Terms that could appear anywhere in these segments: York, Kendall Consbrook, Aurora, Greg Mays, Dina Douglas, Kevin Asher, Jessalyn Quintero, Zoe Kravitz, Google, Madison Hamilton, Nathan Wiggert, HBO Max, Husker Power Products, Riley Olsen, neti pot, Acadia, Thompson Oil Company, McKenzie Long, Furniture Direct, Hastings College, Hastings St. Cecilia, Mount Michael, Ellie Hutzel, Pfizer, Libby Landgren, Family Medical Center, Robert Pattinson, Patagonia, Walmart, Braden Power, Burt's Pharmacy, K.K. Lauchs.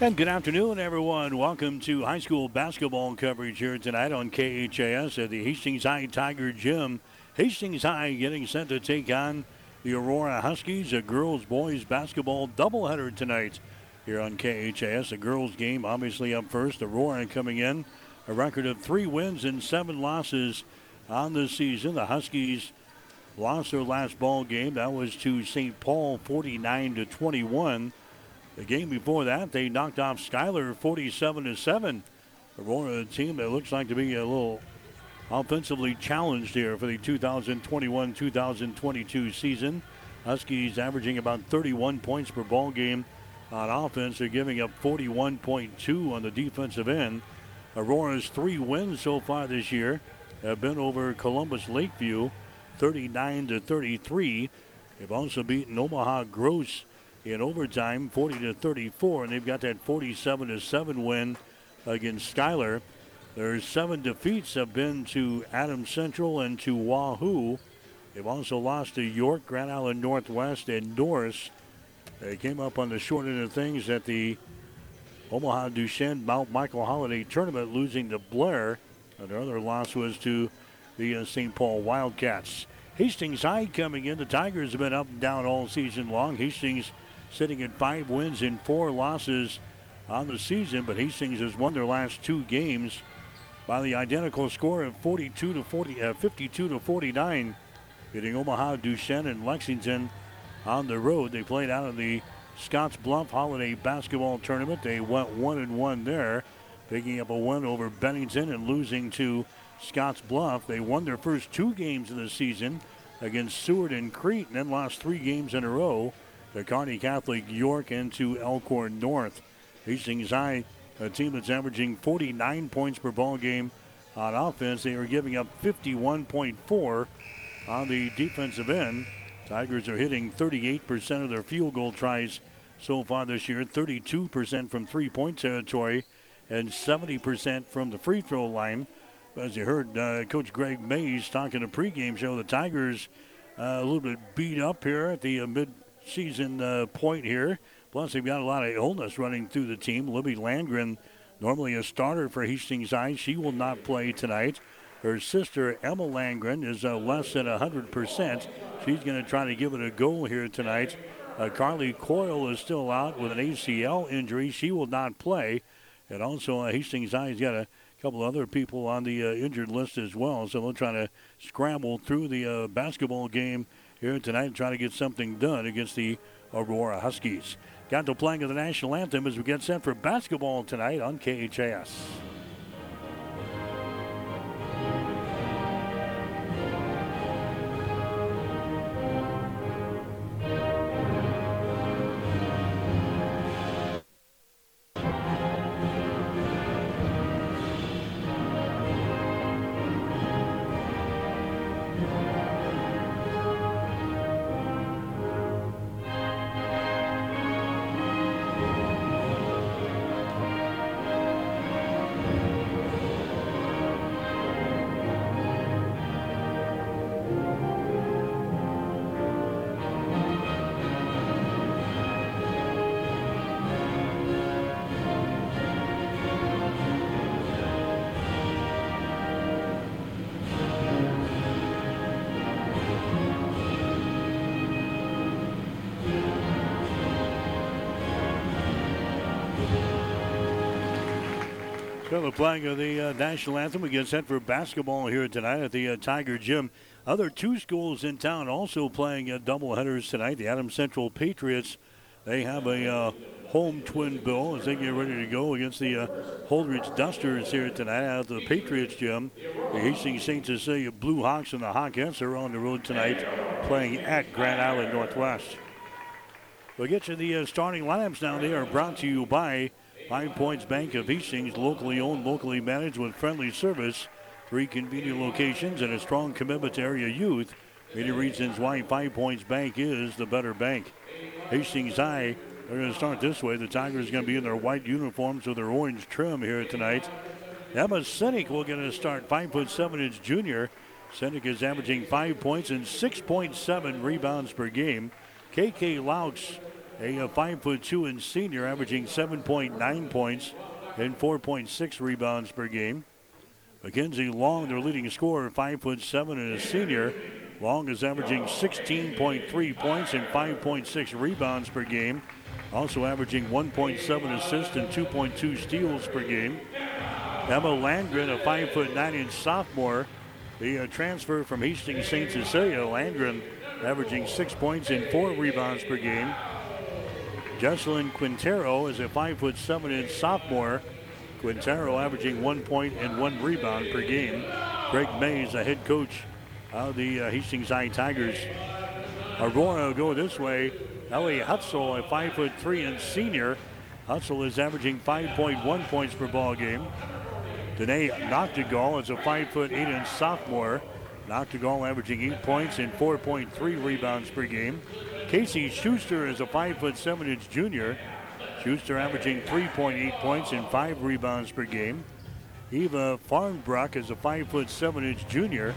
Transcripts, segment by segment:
And good afternoon, everyone. Welcome to high school basketball coverage here tonight on KHAS at the Hastings High Tiger Gym. Hastings High getting set to take on the Aurora Huskies, a girls-boys basketball doubleheader tonight here on KHAS. The girls game obviously up first. Aurora coming in, a record of 3 wins and 7 losses on the season. The Huskies lost their last ball game. That was to St. Paul, 49-21. The game before that, they knocked off Schuyler 47-7. Aurora, a team that looks like to be a little offensively challenged here for the 2021-2022 season. Huskies averaging about 31 points per ball game on offense. They're giving up 41.2 on the defensive end. Aurora's 3 wins so far this year have been over Columbus Lakeview, 39-33. They've also beaten Omaha Gross in overtime, 40-34, and they've got that 47-7 win against Schuyler. Their 7 defeats have been to Adams Central and to Wahoo. They've also lost to York, Grand Island Northwest, and Norris. They came up on the short end of things at the Omaha Duchenne Mount Michael Holiday Tournament, losing to Blair. And their other loss was to the St. Paul Wildcats. Hastings High coming in. The Tigers have been up and down all season long. Hastings sitting at 5 wins and 4 losses on the season, but Hastings has won their last 2 games by the identical score of 52 to 49, hitting Omaha, Duchenne, and Lexington on the road. They played out of the Scottsbluff Holiday Basketball Tournament. They went 1-1 there, picking up a win over Bennington and losing to Scottsbluff. They won their first 2 games of the season against Seward and Crete, and then lost 3 games in a row to Kearney Catholic, York, and to Elkhorn North. Hastings High, a team that's averaging 49 points per ball game on offense. They are giving up 51.4 on the defensive end. Tigers are hitting 38% of their field goal tries so far this year, 32% from three-point territory, and 70% from the free throw line. As you heard Coach Greg Mays talking in a pregame show, the Tigers a little bit beat up here at the mid-season point here. Plus, they've got a lot of illness running through the team. Libby Landgren, normally a starter for Hastings High, she will not play tonight. Her sister, Emma Landgren, is less than 100%. She's going to try to give it a go here tonight. Carly Coyle is still out with an ACL injury. She will not play. And also, Hastings High's got a couple other people on the injured list as well. So they'll try to scramble through the basketball game here tonight and try to get something done against the Aurora Huskies. Got to playing of the national anthem as we get set for basketball tonight on KHAS. So the playing of the national anthem. We get set for basketball here tonight at the Tiger Gym. Other 2 schools in town also playing doubleheaders tonight. The Adams Central Patriots, they have a home twin bill as they get ready to go against the Holdridge Dusters here tonight out of the Patriots Gym. The Hastings St. Cecilia Blue Hawks and the Hawkettes are on the road tonight playing at Grand Island Northwest. We'll get you the starting lineups now. They are brought to you by 5 Points Bank of Hastings, locally owned, locally managed with friendly service, 3 convenient locations, and a strong commitment to area youth. Many reasons why 5 Points Bank is the better bank. Hastings High, they're going to start this way. The Tigers are going to be in their white uniforms with their orange trim here tonight. Emma Sinek will get a start, 5'7" junior. Sinek is averaging 5 points and 6.7 rebounds per game. K.K. Lauchs A 5'2" senior averaging 7.9 points and 4.6 rebounds per game. McKenzie Long, their leading scorer, 5'7" and a senior. Long is averaging 16.3 points and 5.6 rebounds per game. Also averaging 1.7 assists and 2.2 steals per game. Emma Landgren, a 5'9" sophomore, the transfer from Hastings St. Cecilia. Landgren averaging 6 points and 4 rebounds per game. Jessalyn Quintero is a 5'7" sophomore. Quintero averaging 1 point and 1 rebound per game. Greg Mays, the head coach of the Hastings High Tigers. Aurora will go this way. Ellie Hutzel, a 5'3" and senior. Hutzel is averaging 5.1 points per ball game. Danae Nachtigal is a 5'8" and sophomore. Nachtigal averaging 8 points and 4.3 rebounds per game. Casey Schuster is a 5'7" junior. Schuster averaging 3.8 points and 5 rebounds per game. Eva Farnbruch is a 5'7" junior.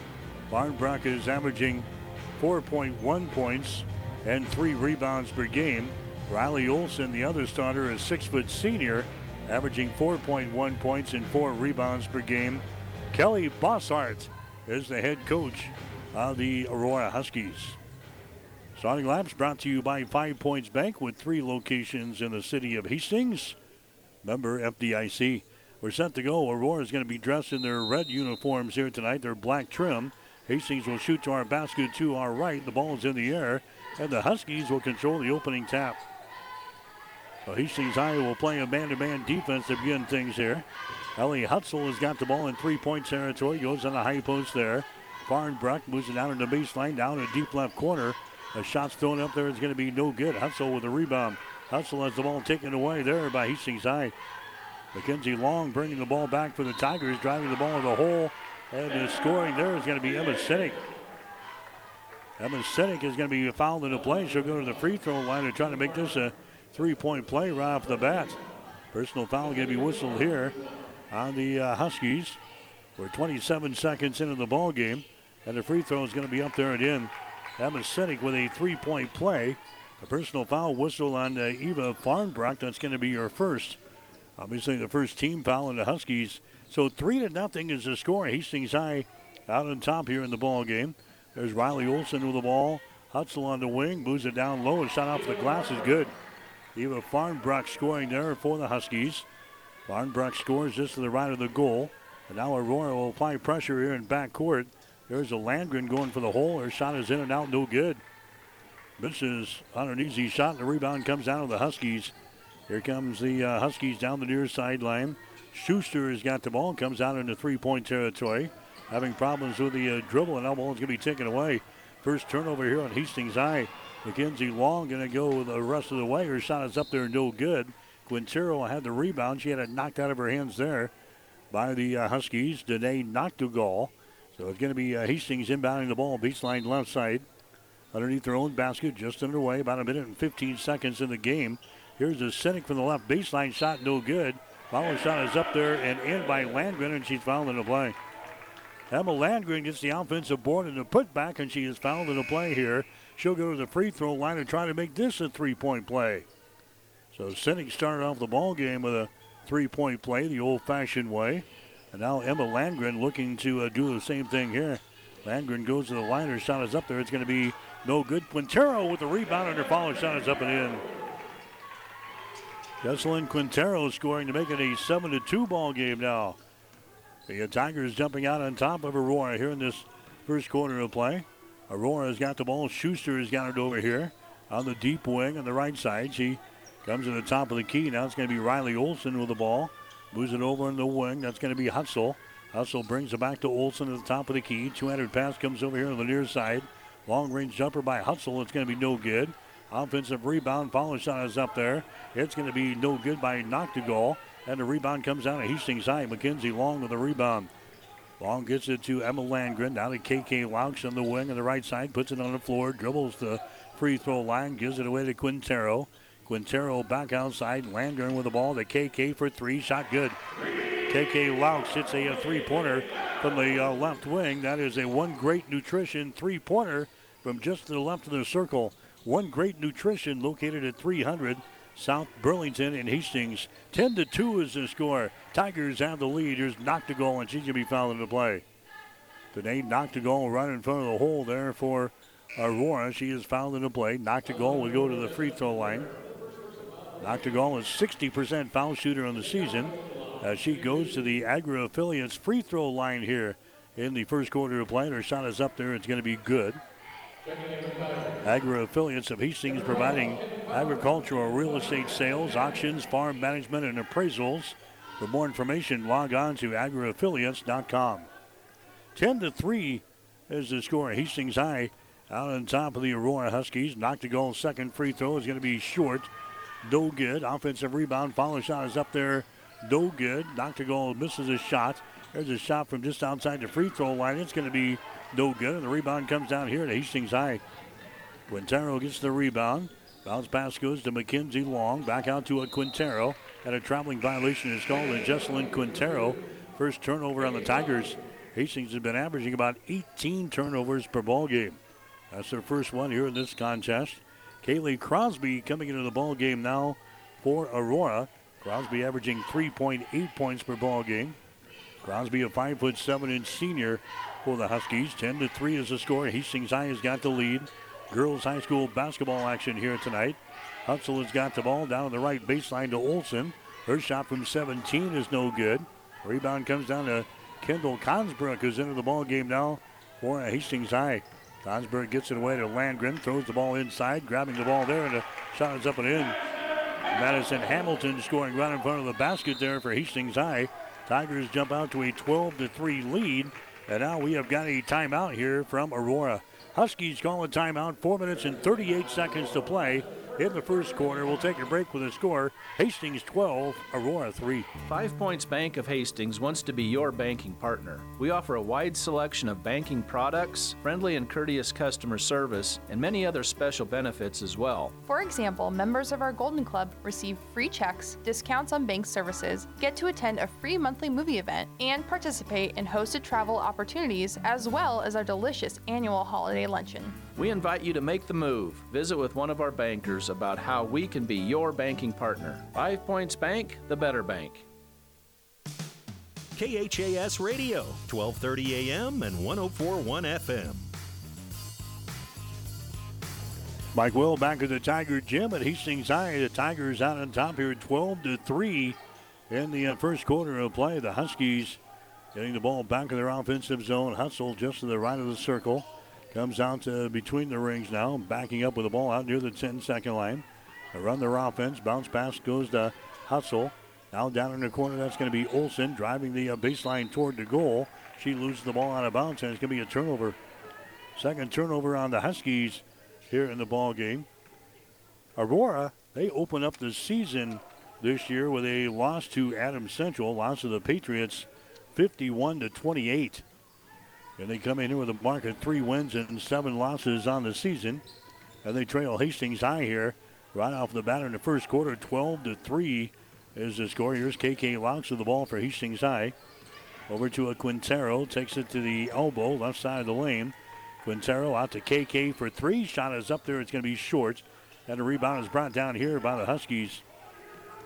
Farnbruch is averaging 4.1 points and 3 rebounds per game. Riley Olsen, the other starter, is 6 foot senior, averaging 4.1 points and 4 rebounds per game. Kelly Bossart is the head coach of the Aurora Huskies. Starting laps brought to you by 5 Points Bank with 3 locations in the city of Hastings. Member FDIC. We're set to go. Aurora is going to be dressed in their red uniforms here tonight, their black trim. Hastings will shoot to our basket to our right. The ball is in the air, and the Huskies will control the opening tap. So Hastings High will play a man-to-man defense to begin things here. Ellie Hutzel has got the ball in 3-point territory. Goes on the high post there. Farnbruch moves it down in the baseline, down in deep left corner. A shot thrown up there is going to be no good. Hutzel with a rebound. Hutzel has the ball taken away there by Hastings High. McKenzie Long bringing the ball back for the Tigers, driving the ball in the hole, and the scoring there is going to be Emma Sinek. Emma Sinek is going to be fouled into play. She'll go to the free throw line and try to make this a 3-point play right off the bat. Personal foul going to be whistled here on the Huskies. We're 27 seconds into the ball game, and the free throw is going to be up there and in. Emma Sinek with a 3-point play. A personal foul whistle on Eva Farnbruch. That's going to be your first. Obviously the first team foul in the Huskies. So 3-0 is the score. Hastings High out on top here in the ball game. There's Riley Olsen with the ball. Hutzel on the wing, moves it down low, and shot off the glass is good. Eva Farnbruch scoring there for the Huskies. Farnbruch scores just to the right of the goal. And now Aurora will apply pressure here in backcourt. There's a Landgren going for the hole. Her shot is in and out, no good. This is on an easy shot, and the rebound comes down to the Huskies. Here comes the Huskies down the near sideline. Schuster has got the ball, comes out into 3-point territory. Having problems with the dribble, and that ball is going to be taken away. First turnover here on Hastings High. McKenzie Long going to go the rest of the way. Her shot is up there, no good. Quintero had the rebound. She had it knocked out of her hands there by the Huskies. Danae Nachtigal. So it's going to be Hastings inbounding the ball, baseline left side. Underneath their own basket, just underway. About a minute and 15 seconds in the game. Here's a Sinek from the left baseline shot, no good. Follow shot is up there and in by Landgren, and she's fouled into play. Emma Landgren gets the offensive board and a putback, and she is fouled into play here. She'll go to the free throw line and try to make this a 3-point play. So Sinek started off the ball game with a 3-point play the old-fashioned way. And now Emma Landgren looking to do the same thing here. Landgren goes to the line. Her shot is up there. It's going to be no good. Quintero with the rebound, and her follow shot is up and in. Jessalyn Quintero scoring to make it a 7-2 ball game now. The Tigers jumping out on top of Aurora here in this first quarter of play. Aurora's got the ball. Schuster has got it over here on the deep wing on the right side. She comes to the top of the key. Now it's going to be Riley Olsen with the ball. Moves it over in the wing. That's going to be Hutzel. Hutzel brings it back to Olsen at the top of the key. 200 pass comes over here on the near side. Long-range jumper by Hutzel. It's going to be no good. Offensive rebound. Follow shot is up there. It's going to be no good by Nachtigal. And the rebound comes out of Hastings High. McKenzie Long with the rebound. Long gets it to Emma Landgren. Now to K.K. Lauchs on the wing on the right side. Puts it on the floor. Dribbles the free throw line. Gives it away to Quintero. Quintero back outside. Landgren with the ball to KK for three. Shot good. KK Lauchs hits a three-pointer from the left wing. That is a One Great Nutrition three-pointer from just to the left of the circle. One Great Nutrition, located at 300 South Burlington in Hastings. 10-2 is the score. Tigers have the lead. Here's Nachtigal, and she's going to be fouled into play. Danae Nachtigal right in front of the hole there for Aurora. She is fouled into play. Nachtigal will go to the free throw line. Nachtigal is 60% foul shooter on the season as she goes to the AgriAffiliates free throw line here in the first quarter of play. Her shot is up there. It's going to be good. AgriAffiliates of Hastings providing agricultural real estate sales, auctions, farm management, and appraisals. For more information, log on to agriaffiliates.com. 10-3 is the score. Hastings High out on top of the Aurora Huskies. Nachtigal's second free throw is going to be short. No good. Offensive rebound. Follow shot is up there. No good. Nachtigal misses a shot. There's a shot from just outside the free throw line. It's going to be no good. And the rebound comes down here to Hastings High. Quintero gets the rebound. Bounce pass goes to McKenzie Long. Back out to a Quintero. And a traveling violation is called to Jessalyn Quintero. First turnover on the Tigers. Hastings has been averaging about 18 turnovers per ball game. That's their first one here in this contest. Kaylee Crosby coming into the ball game now for Aurora. Crosby averaging 3.8 points per ball game. Crosby, a 5'7" senior for the Huskies. 10-3 is the score. Hastings High has got the lead. Girls high school basketball action here tonight. Hutzel has got the ball down the right baseline to Olsen. Her shot from 17 is no good. Rebound comes down to Kendall Consbrook, who's into the ball game now for Hastings High. Consbrook gets it away to Landgren, throws the ball inside, grabbing the ball there, and the shot is up and in. Madison Hamilton scoring right in front of the basket there for Hastings High. Tigers jump out to a 12-3 lead, and now we have got a timeout here from Aurora. Huskies call a timeout, 4 minutes and 38 seconds to play in the first quarter. We'll take a break with a score. Hastings 12, Aurora 3. 5 Points Bank of Hastings wants to be your banking partner. We offer a wide selection of banking products, friendly and courteous customer service, and many other special benefits as well. For example, members of our Golden Club receive free checks, discounts on bank services, get to attend a free monthly movie event, and participate in hosted travel opportunities, as well as our delicious annual holiday luncheon. We invite you to make the move. Visit with one of our bankers about how we can be your banking partner. 5 Points Bank, the better bank. KHAS Radio, 1230 AM and 104.1 FM. Mike Will back at the Tiger Gym at Hastings High. The Tigers out on top here, 12-3 in the first quarter of play. The Huskies getting the ball back in their offensive zone. Hutzel just to the right of the circle. Comes out to between the rings now, backing up with the ball out near the 10-second line. They run their offense. Bounce pass goes to Hutzel. Now down in the corner, that's going to be Olsen driving the baseline toward the goal. She loses the ball out of bounds, and it's going to be a turnover. Second turnover on the Huskies here in the ball game. Aurora, they open up the season this year with a loss to Adams Central, loss to the Patriots, 51-28. And they come in here with a mark of 3 wins and 7 losses on the season. And they trail Hastings High here right off the bat in the first quarter. 12-3 is the score. Here's K.K. Lauchs with the ball for Hastings High. Over to a Quintero. Takes it to the elbow, left side of the lane. Quintero out to K.K. for 3. Shot is up there. It's going to be short. And the rebound is brought down here by the Huskies.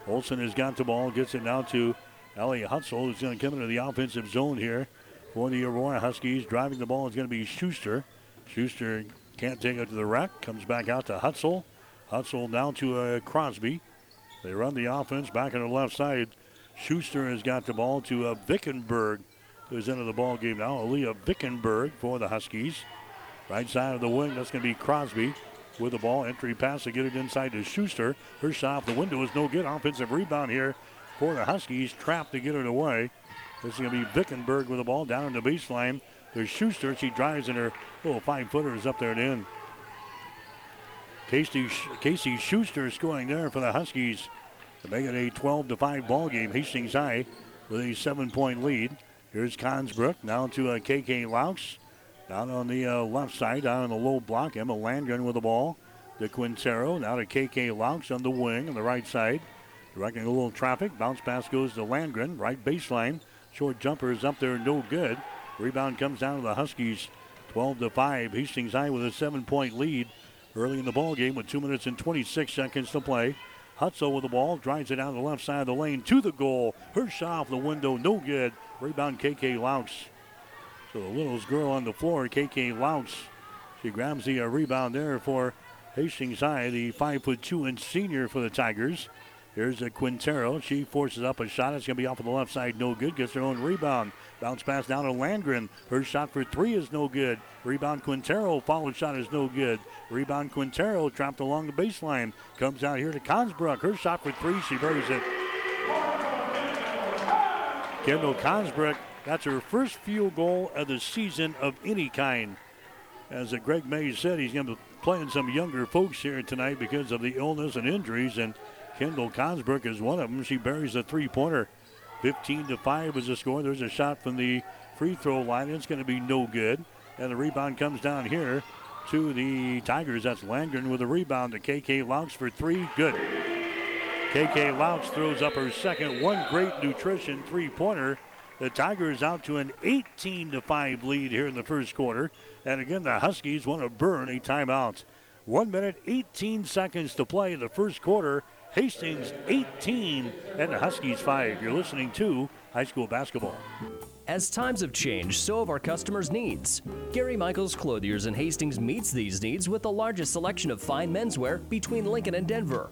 Olsen has got the ball. Gets it now to Ellie Hutzel, who's going to come into the offensive zone here for the Aurora Huskies. Driving the ball is going to be Schuster. Schuster can't take it to the rack. Comes back out to Hutzel. Hutzel now to Crosby. They run the offense back on the left side. Schuster has got the ball to Vickenberg, who's into the ball game now. Aliyah Vickenberg for the Huskies. Right side of the wing, that's going to be Crosby with the ball. Entry pass to get it inside to Schuster. Her shot off the window is no good. Offensive rebound here for the Huskies. Trapped to get it away. This is going to be Vickenberg with the ball down on the baseline. There's Schuster. She drives in her little 5-footer is up there at the end. Casey Schuster scoring there for the Huskies to make it a 12-5 ball game. Hastings High with a 7-point lead. Here's Consbrook now to K.K. Lauchs. Down on the left side, down on the low block. Emma Landgren with the ball to Quintero. Now to K.K. Lauchs on the wing on the right side. Directing a little traffic. Bounce pass goes to Landgren. Right baseline. Short jumper is up there, no good. Rebound comes down to the Huskies, 12-5. Hastings High with a 7-point lead early in the ball game with 2 minutes and 26 seconds to play. Hutzel with the ball, drives it down the left side of the lane to the goal. Her shot off the window, no good. Rebound K.K. Lauchs. So the littlest girl on the floor, K.K. Lauchs. She grabs the rebound there for Hastings High, the 5'2" senior for the Tigers. Here's a Quintero. She forces up a shot. It's going to be off on the left side, no good. Gets her own rebound. Bounce pass down to Landgren. Her shot for three is no good. Rebound Quintero. Follow shot is no good. Rebound Quintero trapped along the baseline. Comes out here to Consbrook. Her shot for three. She buries it. Kendall Consbrook, that's her first field goal of the season of any kind. As Greg Mays said, he's going to be playing some younger folks here tonight because of the illness and injuries. And Kendall Consbrook is one of them. She buries a three-pointer. 15-5 is the score. There's a shot from the free throw line. It's going to be no good. And the rebound comes down here to the Tigers. That's Landgren with a rebound to K.K. Lauchs for three. Good. K.K. Lauchs throws up her second One Great Nutrition three-pointer. The Tigers out to an 18-5 lead here in the first quarter. And again, the Huskies want to burn a timeout. 1 minute, 18 seconds to play in the first quarter. Hastings 18 and the Huskies 5. You're listening to High School Basketball. As times have changed, so have our customers' needs. Gary Michaels Clothiers in Hastings meets these needs with the largest selection of fine menswear between Lincoln and Denver.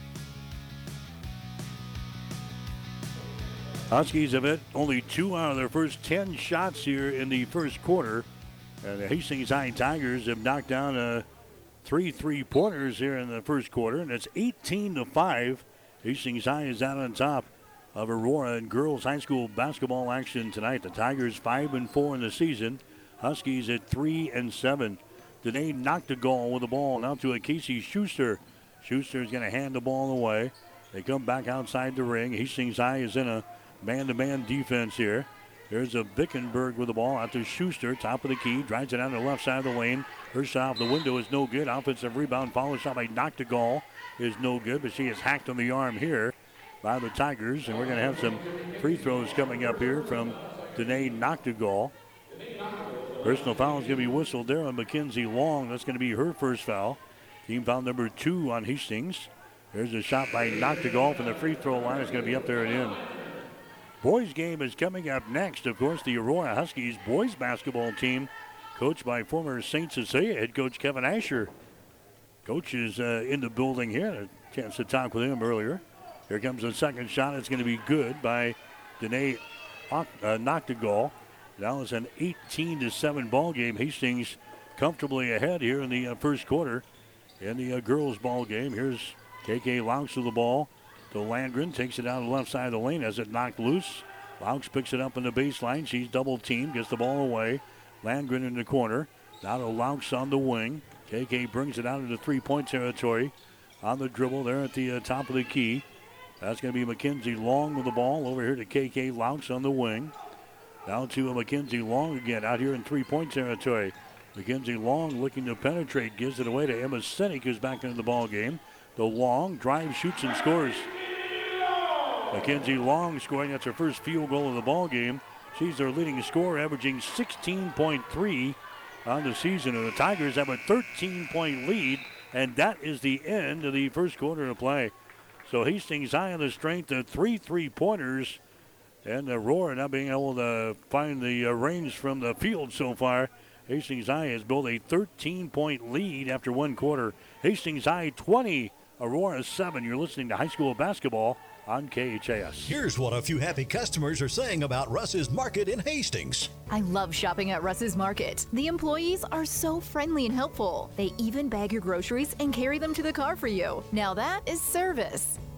Huskies have hit only 2 out of their first 10 shots here in the first quarter. And the Hastings High Tigers have knocked down three three-pointers here in the first quarter. And it's 18-5. Hastings High is out on top of Aurora in girls high school basketball action tonight. The Tigers 5-4 in the season. Huskies at 3-7. Danae Nachtigal with the ball. Now to a Casey Schuster. Schuster is going to hand the ball away. They come back outside the ring. Hastings High is in a man-to-man defense here. There's a Vickenberg with the ball out to Schuster. Top of the key. Drives it down to the left side of the lane. Her shot off the window is no good. Offensive rebound. Follow shot by Nachtigal is no good, but she is hacked on the arm here by the Tigers. And we're going to have some free throws coming up here from Danae Nachtigal. Personal foul is going to be whistled there on McKenzie Long. That's going to be her first foul. Team foul number 2 on Hastings. There's a shot by Nachtigal from the free throw line. It's going to be up there and in. Boys game is coming up next. Of course, the Aurora Huskies boys basketball team, coached by former St. Cecilia head coach Kevin Asher. Coach is in the building here. A chance to talk with him earlier. Here comes the second shot. It's going to be good by Danae Nachtigal. Now it's an 18-7 ball game. Hastings comfortably ahead here in the first quarter in the girls ball game. Here's K.K. Lauchs with the ball to Landgren. Takes it down the left side of the lane as it knocked loose. Lauchs picks it up in the baseline. She's double-teamed. Gets the ball away. Landgren in the corner. Now to Lauchs on the wing. K.K. brings it out into three-point territory. On the dribble there at the top of the key. That's going to be McKenzie Long with the ball. Over here to K.K. Lauchs on the wing. Down to McKenzie Long again out here in three-point territory. McKenzie Long looking to penetrate. Gives it away to Emma Sinek, who's back into the ball game. The Long drive, shoots, and scores. McKenzie Long scoring. That's her first field goal of the ball game. She's their leading scorer, averaging 16.3 on the season. And the Tigers have a 13-point lead, and that is the end of the first quarter of play. So Hastings High on the strength of 3 3-pointers, and Aurora not being able to find the range from the field so far. Hastings High has built a 13-point lead after one quarter. Hastings High 20. Aurora 7. You're listening to High School Basketball on KHAS. Here's what a few happy customers are saying about Russ's Market in Hastings. I love shopping at Russ's Market. The employees are so friendly and helpful. They even bag your groceries and carry them to the car for you. Now that is service.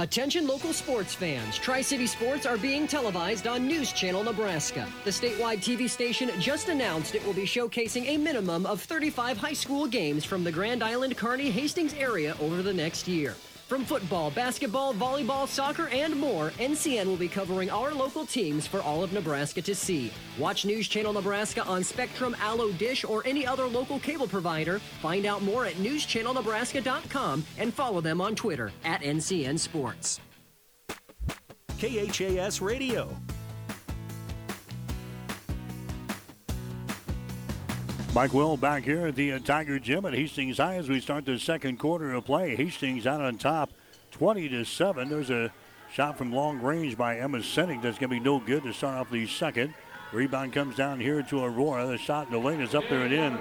Attention local sports fans. Tri-City Sports are being televised on News Channel Nebraska. The statewide TV station just announced it will be showcasing a minimum of 35 high school games from the Grand Island, Kearney, Hastings area over the next year. From football, basketball, volleyball, soccer, and more, NCN will be covering our local teams for all of Nebraska to see. Watch News Channel Nebraska on Spectrum, Allo, Dish, or any other local cable provider. Find out more at newschannelnebraska.com and follow them on Twitter at NCN Sports. KHAS Radio. Mike Will back here at the Tiger Gym at Hastings High as we start the second quarter of play. Hastings out on top 20-7. There's a shot from long range by Emma Sinek that's going to be no good to start off the second. Rebound comes down here to Aurora. The shot delayed is up there and in.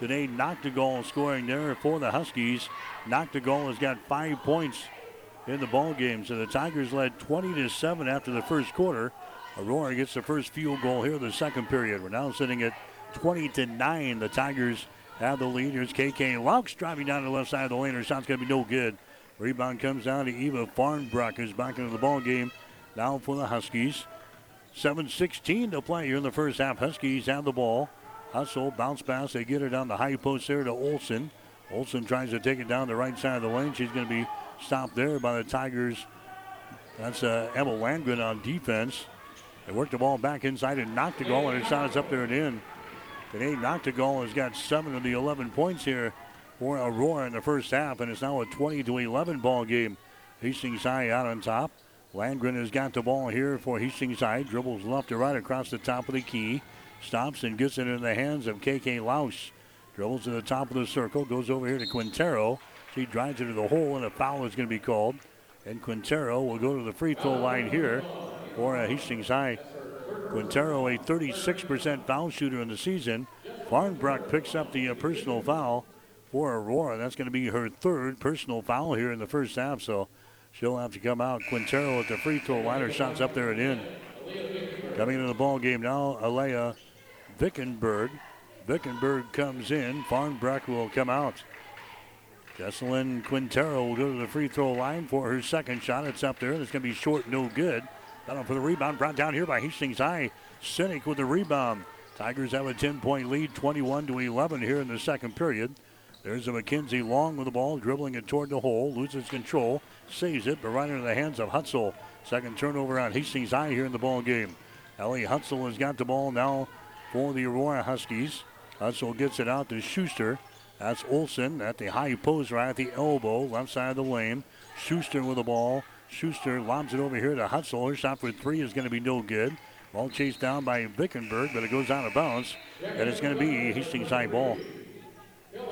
Today, Nachtigal scoring there for the Huskies. Nachtigal has got 5 points in the ball game. So the Tigers led 20-7 after the first quarter. Aurora gets the first field goal here in the second period. We're now sitting at 20-9. The Tigers have the lead. Here's K.K. Lauchs driving down to the left side of the lane. Her shot's going to be no good. Rebound comes down to Eva Farnbruch, who's back into the ball game now for the Huskies. 7:16 to play here in the first half. Huskies have the ball. Hutzel bounce pass. They get her down the high post there to Olsen. Olsen tries to take it down the right side of the lane. She's going to be stopped there by the Tigers. That's Emma Landgren on defense. They work the ball back inside and knocked the goal, and her shot is up there and in. Danae Nachtigal has got 7 of the 11 points here for Aurora in the first half, and it's now a 20-11 ball game. Hastings High out on top. Landgren has got the ball here for Hastings High. Dribbles left to right across the top of the key. Stops and gets it in the hands of K.K. Lauchs. Dribbles to the top of the circle. Goes over here to Quintero. She drives it to the hole, and a foul is going to be called. And Quintero will go to the free throw line here for Hastings High. Quintero, a 36% foul shooter in the season. Farnbruch picks up the personal foul for Aurora. That's going to be her third personal foul here in the first half, so she'll have to come out. Quintero at the free throw line. Her shot's up there and in. Coming into the ball game now, Aliyah Vickenberg. Vickenberg comes in. Farnbruch will come out. Jessalyn Quintero will go to the free throw line for her second shot. It's up there. It's going to be short, no good. Battle for the rebound, brought down here by Hastings High. Sinek with the rebound. Tigers have a 10-point lead, 21-11 here in the second period. There's a McKenzie Long with the ball, dribbling it toward the hole, loses control, saves it, but right into the hands of Hutzel. Second turnover on Hastings High here in the ball game. Ellie Hutzel has got the ball now for the Aurora Huskies. Hutzel gets it out to Schuster. That's Olsen at the high post right at the elbow, left side of the lane. Schuster with the ball. Schuster lobs it over here to Hutzel. Her shot for three is going to be no good. Ball chased down by Vickenberg, but it goes out of bounds, and it's going to be Hastings High ball.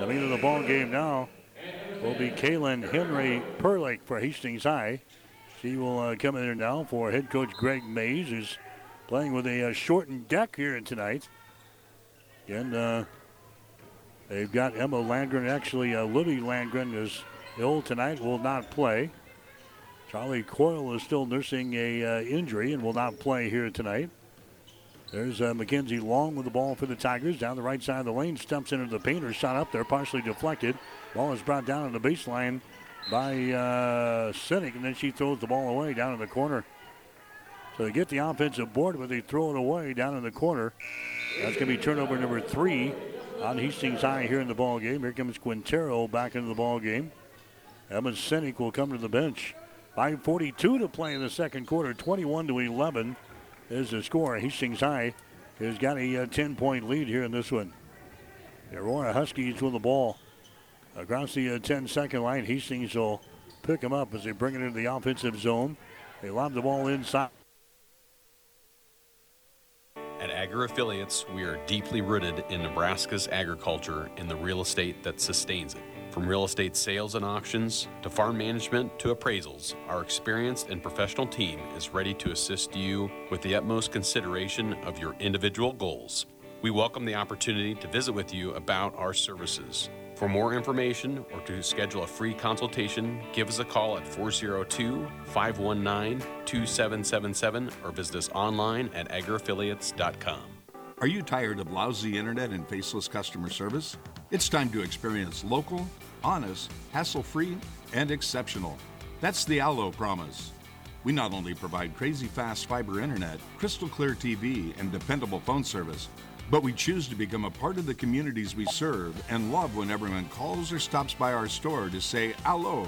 Coming into the ball game now will be Kaylin Henry-Perlick for Hastings High. She will come in there now for head coach Greg Mays, who's playing with a shortened deck here tonight. Again, they've got Emma Landgren. Actually, Libby Landgren is ill tonight, will not play. Charlie Coyle is still nursing a injury and will not play here tonight. There's McKenzie Long with the ball for the Tigers. Down the right side of the lane, stumps into the paint. Her shot up there, partially deflected. Ball is brought down on the baseline by Sinek, and then she throws the ball away down in the corner. So they get the offensive board, but they throw it away down in the corner. That's going to be turnover number 3 on Hastings High here in the ball game. Here comes Quintero back into the ball game. Emma Sinek will come to the bench. 5:42 to play in the second quarter. 21-11 is the score. Hastings High has got a 10-point lead here in this one. The Aurora Huskies with the ball. Across the 10-second line, Hastings will pick them up as they bring it into the offensive zone. They lob the ball inside. At AgriAffiliates, we are deeply rooted in Nebraska's agriculture and the real estate that sustains it. From real estate sales and auctions to farm management to appraisals, our experienced and professional team is ready to assist you with the utmost consideration of your individual goals. We welcome the opportunity to visit with you about our services. For more information or to schedule a free consultation, give us a call at 402-519-2777 or visit us online at agriaffiliates.com. Are you tired of lousy internet and faceless customer service? It's time to experience local, honest, hassle-free, and exceptional. That's the Allo promise. We not only provide crazy fast fiber internet, crystal clear TV, and dependable phone service, but we choose to become a part of the communities we serve and love when everyone calls or stops by our store to say Allo.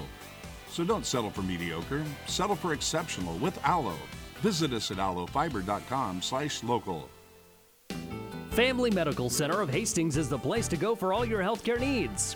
So don't settle for mediocre, settle for exceptional with Allo. Visit us at allofiber.com/local. Family Medical Center of Hastings is the place to go for all your healthcare needs.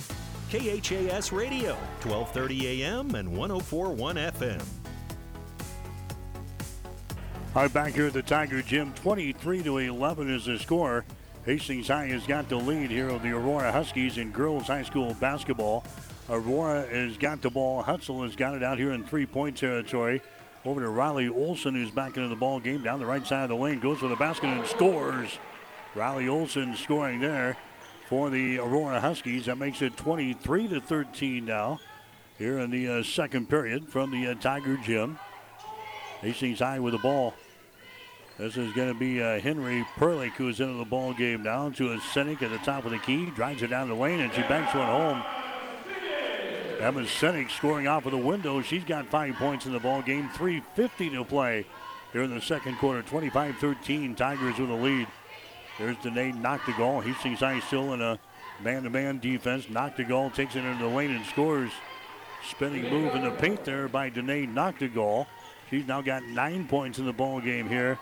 KHAS Radio, 1230 AM and 104.1 FM. All right, back here at the Tiger Gym, 23-11 is the score. Hastings High has got the lead here of the Aurora Huskies in girls high school basketball. Aurora has got the ball. Hutzel has got it out here in three-point territory. Over to Riley Olsen, who's back into the ball game down the right side of the lane. Goes for the basket and scores. Riley Olsen scoring there for the Aurora Huskies. That makes it 23-13 now here in the second period from the Tiger Gym. Hastings High with the ball. This is going to be Henry-Perlick, who is into the ball game now, to a Sinek at the top of the key. Drives it down the lane, and she banks one home. Emma Sinek scoring off of the window. She's got 5 points in the ball game. 3:50 to play here in the second quarter. 25-13, Tigers with a lead. There's Danae Nachtigal. Hastings High still in a man-to-man defense. Nachtigal takes it into the lane and scores. Spinning move in the paint there by Danae Nachtigal. She's now got 9 points in the ball game here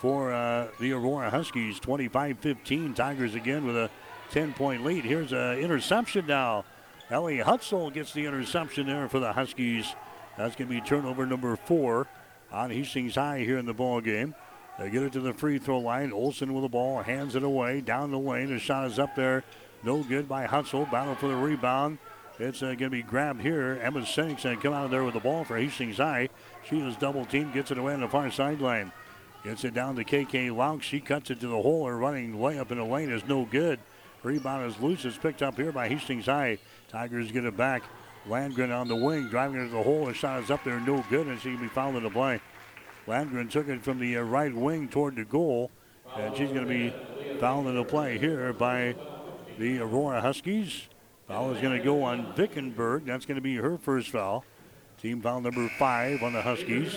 for the Aurora Huskies. 25-15, Tigers again with a 10-point lead. Here's an interception now. Ellie Hutzel gets the interception there for the Huskies. That's going to be turnover number 4 on Hastings High here in the ball game. They get it to the free throw line. Olsen with the ball, hands it away, down the lane. The shot is up there. No good by Hutzel. Battle for the rebound. It's going to be grabbed here. Emma Sinek going to come out of there with the ball for Hastings High. She was double-teamed, gets it away on the far sideline. Gets it down to K.K. Lauchs. She cuts it to the hole. Her running layup in the lane is no good. Rebound is loose. It's picked up here by Hastings High. Tigers get it back. Landgren on the wing, driving it to the hole. The shot is up there, no good, and she can be fouled in the play. Landgren took it from the right wing toward the goal, and she's going to be fouled in the play here by the Aurora Huskies. Foul is going to go on Vickenberg. That's going to be her first foul. Team foul number 5 on the Huskies.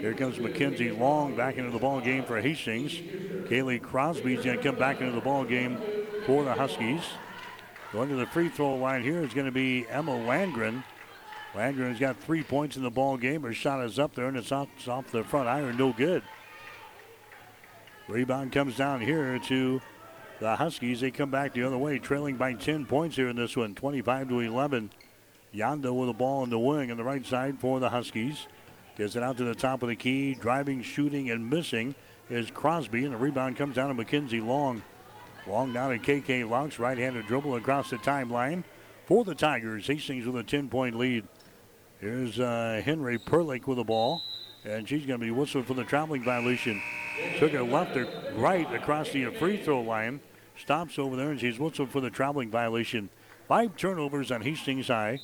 Here comes McKenzie Long back into the ball game for Hastings. Kaylee Crosby is going to come back into the ball game for the Huskies. Going to the free throw line here is going to be Emma Landgren. Landgren's got 3 points in the ball game. Her shot is up there, and it's off the front iron, no good. Rebound comes down here to the Huskies. They come back the other way, trailing by 10 points here in this one, 25-11. Yondo with the ball in the wing on the right side for the Huskies. Gets it out to the top of the key. Driving, shooting, and missing is Crosby. And the rebound comes down to McKenzie Long. Long down to K.K. Lauchs. Right-handed dribble across the timeline for the Tigers. Hastings with a 10-point lead. Here's Henry-Perlick with the ball. And she's going to be whistled for the traveling violation. Took it left or right across the free throw line. Stops over there, and she's whistled for the traveling violation. 5 turnovers on Hastings High.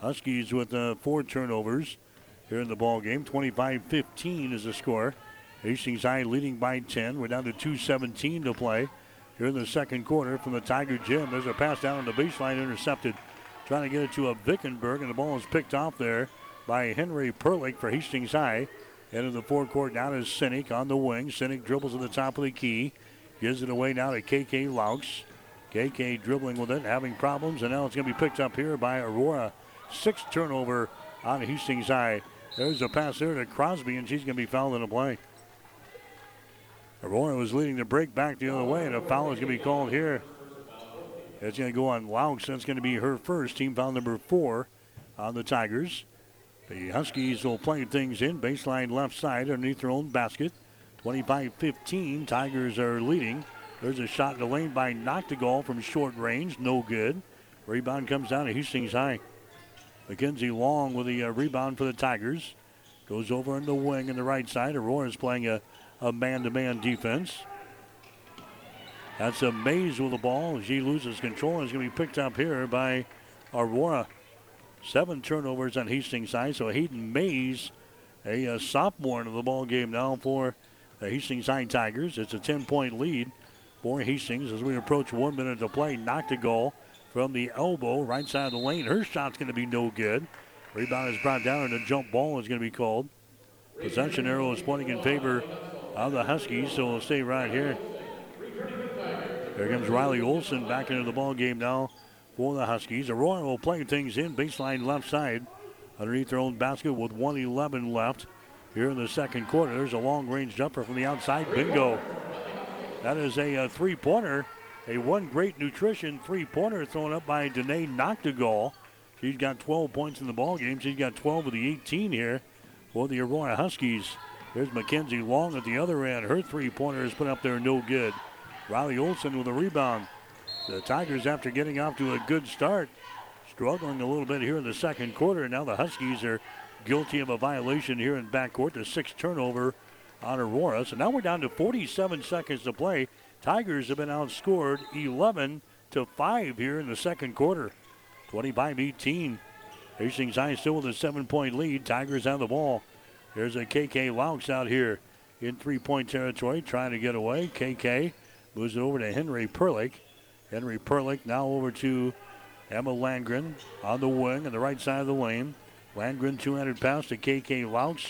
Huskies with 4 turnovers here in the ball game. 25-15 is the score. Hastings High leading by 10. We're down to 2:17 to play here in the second quarter from the Tiger Gym. There's a pass down on the baseline, intercepted. Trying to get it to a Vickenberg, and the ball is picked off there by Henry-Perlick for Hastings High. Into the forecourt now is Sinek on the wing. Sinek dribbles at the top of the key. Gives it away now to K.K. Lauchs. K.K. dribbling with it, having problems, and now it's going to be picked up here by Aurora. 6th turnover on Hastings High. There's a pass there to Crosby, and she's going to be fouled in the play. Aurora was leading the break back the other way, and a foul is going to be called here. It's going to go on Lauchs. That's going to be her first. Team foul number 4 on the Tigers. The Huskies will play things in. Baseline left side underneath their own basket. 25-15. Tigers are leading. There's a shot in the lane by Nachtigal from short range. No good. Rebound comes down to Hastings High. McKenzie Long with the rebound for the Tigers. Goes over in the wing in the right side. Aurora is playing a man-to-man defense. That's a Maze with the ball. She loses control and is going to be picked up here by Aurora. 7 turnovers on Hastings' side. So Hayden Mays, a sophomore into the ball game now for the Hastings High Tigers. It's a 10-point lead for Hastings as we approach 1 minute to play. Nachtigal from the elbow, right side of the lane. Her shot's going to be no good. Rebound is brought down, and a jump ball is going to be called. Possession arrow is pointing in favor of the Huskies, so we'll stay right here. Here comes Riley Olsen back into the ball game now for the Huskies. Aurora will play things in baseline left side underneath their own basket with 1:11 left here in the second quarter. There's a long-range jumper from the outside. Bingo. That is a three-pointer, a One Great Nutrition three-pointer thrown up by Danae Nachtigal. She's got 12 points in the ball game. She's got 12 of the 18 here for the Aurora Huskies. There's McKenzie Long at the other end. Her three-pointer is put up there, no good. Riley Olsen with a rebound. The Tigers, after getting off to a good start, struggling a little bit here in the second quarter. Now the Huskies are guilty of a violation here in backcourt. The 6th turnover on Aurora. So now we're down to 47 seconds to play. Tigers have been outscored 11-5 here in the second quarter. 25-18. Hastings High still with a 7-point lead. Tigers have the ball. There's a K.K. Lauchs out here in 3-point territory trying to get away. K.K. moves it over to Henry-Perlick. Henry-Perlick now over to Emma Landgren on the wing on the right side of the lane. Landgren 200 pass to K.K. Lauchs.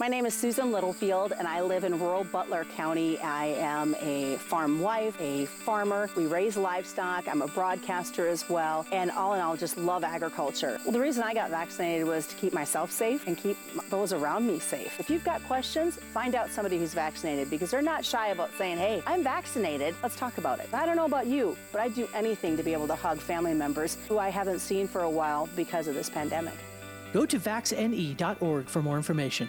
My name is Susan Littlefield, and I live in rural Butler County. I am a farm wife, a farmer. We raise livestock. I'm a broadcaster as well, and all in all, just love agriculture. Well, the reason I got vaccinated was to keep myself safe and keep those around me safe. If you've got questions, find out somebody who's vaccinated, because they're not shy about saying, hey, I'm vaccinated. Let's talk about it. I don't know about you, but I'd do anything to be able to hug family members who I haven't seen for a while because of this pandemic. Go to vaxne.org for more information.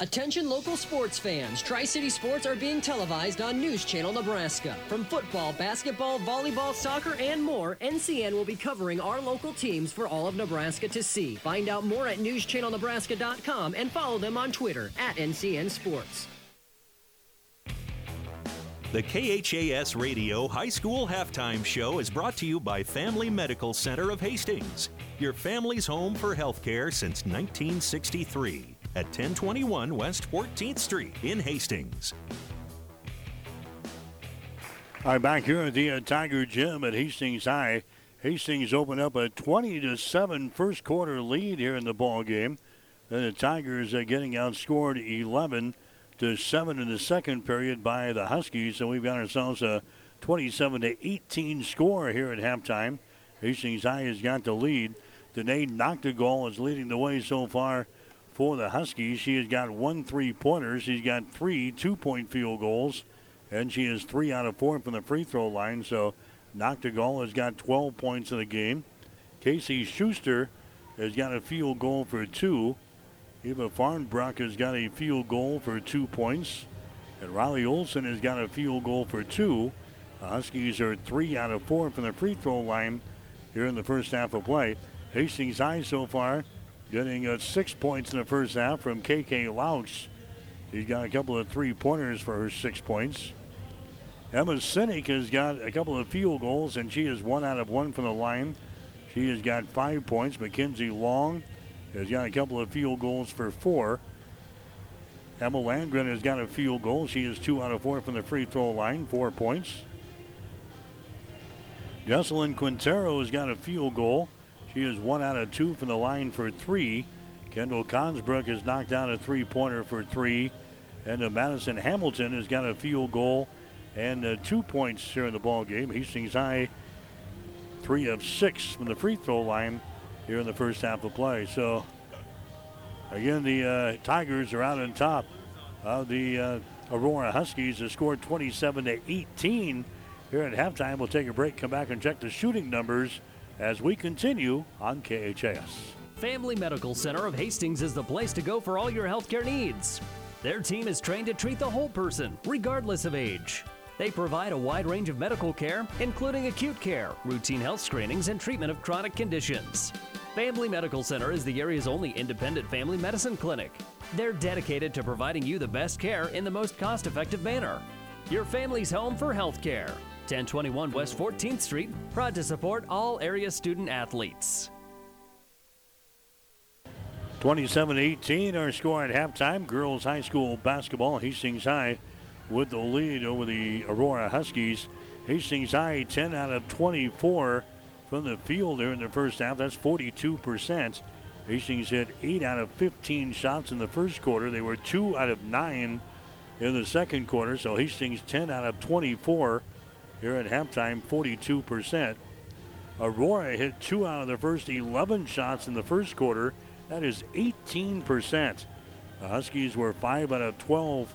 Attention local sports fans. Tri-City sports are being televised on News Channel Nebraska. From football, basketball, volleyball, soccer, and more, NCN will be covering our local teams for all of Nebraska to see. Find out more at newschannelnebraska.com and follow them on Twitter at NCN Sports. The KHAS Radio High School Halftime Show is brought to you by Family Medical Center of Hastings, your family's home for healthcare since 1963 at 1021 West 14th Street in Hastings. All right, back here at the Tiger Gym at Hastings High. Hastings opened up a 20-7 first quarter lead here in the ball game. Then the Tigers are getting outscored 11-7 in the second period by the Huskies. So we've got ourselves a 27-18 score here at halftime. Hastings High has got the lead. Danae Nachtigal is leading the way so far for the Huskies. She has got 1 3-pointer. She's got 3 2-point field goals. And she is 3 out of 4 from the free throw line. So Nachtigal has got 12 points in the game. Casey Schuster has got a field goal for 2. Eva Farnbruch has got a field goal for 2 points. And Riley Olsen has got a field goal for 2. The Huskies are 3 out of 4 from the free throw line here in the first half of play. Hastings High so far getting 6 points in the first half from K.K. Lauchs. She's got a couple of 3-pointers for her 6 points. Emma Sinek has got a couple of field goals, and she is 1 out of 1 from the line. She has got 5 points. McKenzie Long has got a couple of field goals for 4. Emma Landgren has got a field goal. She is 2 out of 4 from the free throw line, 4 points. Jessalyn Quintero has got a field goal. She is 1 out of 2 from the line for 3. Kendall Consbrook has knocked down a 3-pointer for 3. And Madison Hamilton has got a field goal and 2 points here in the ball game. Hastings High 3 of 6 from the free throw line here in the first half of play. So again, the Tigers are out on top of the Aurora Huskies. They scored 27-18 here at halftime. We'll take a break, come back and check the shooting numbers as we continue on KHAS. Family Medical Center of Hastings is the place to go for all your healthcare needs. Their team is trained to treat the whole person, regardless of age. They provide a wide range of medical care, including acute care, routine health screenings, and treatment of chronic conditions. Family Medical Center is the area's only independent family medicine clinic. They're dedicated to providing you the best care in the most cost-effective manner. Your family's home for healthcare. 1021 West 14th Street, proud to support all area student-athletes. 27-18, our score at halftime. Girls high school basketball, Hastings High with the lead over the Aurora Huskies. Hastings High 10 out of 24 from the field there in the first half. That's 42%. Hastings hit 8 out of 15 shots in the first quarter. They were 2 out of 9 in the second quarter. So Hastings 10 out of 24 here at halftime, 42%. Aurora hit 2 out of the first 11 shots in the first quarter. That is 18%. The Huskies were 5 out of 12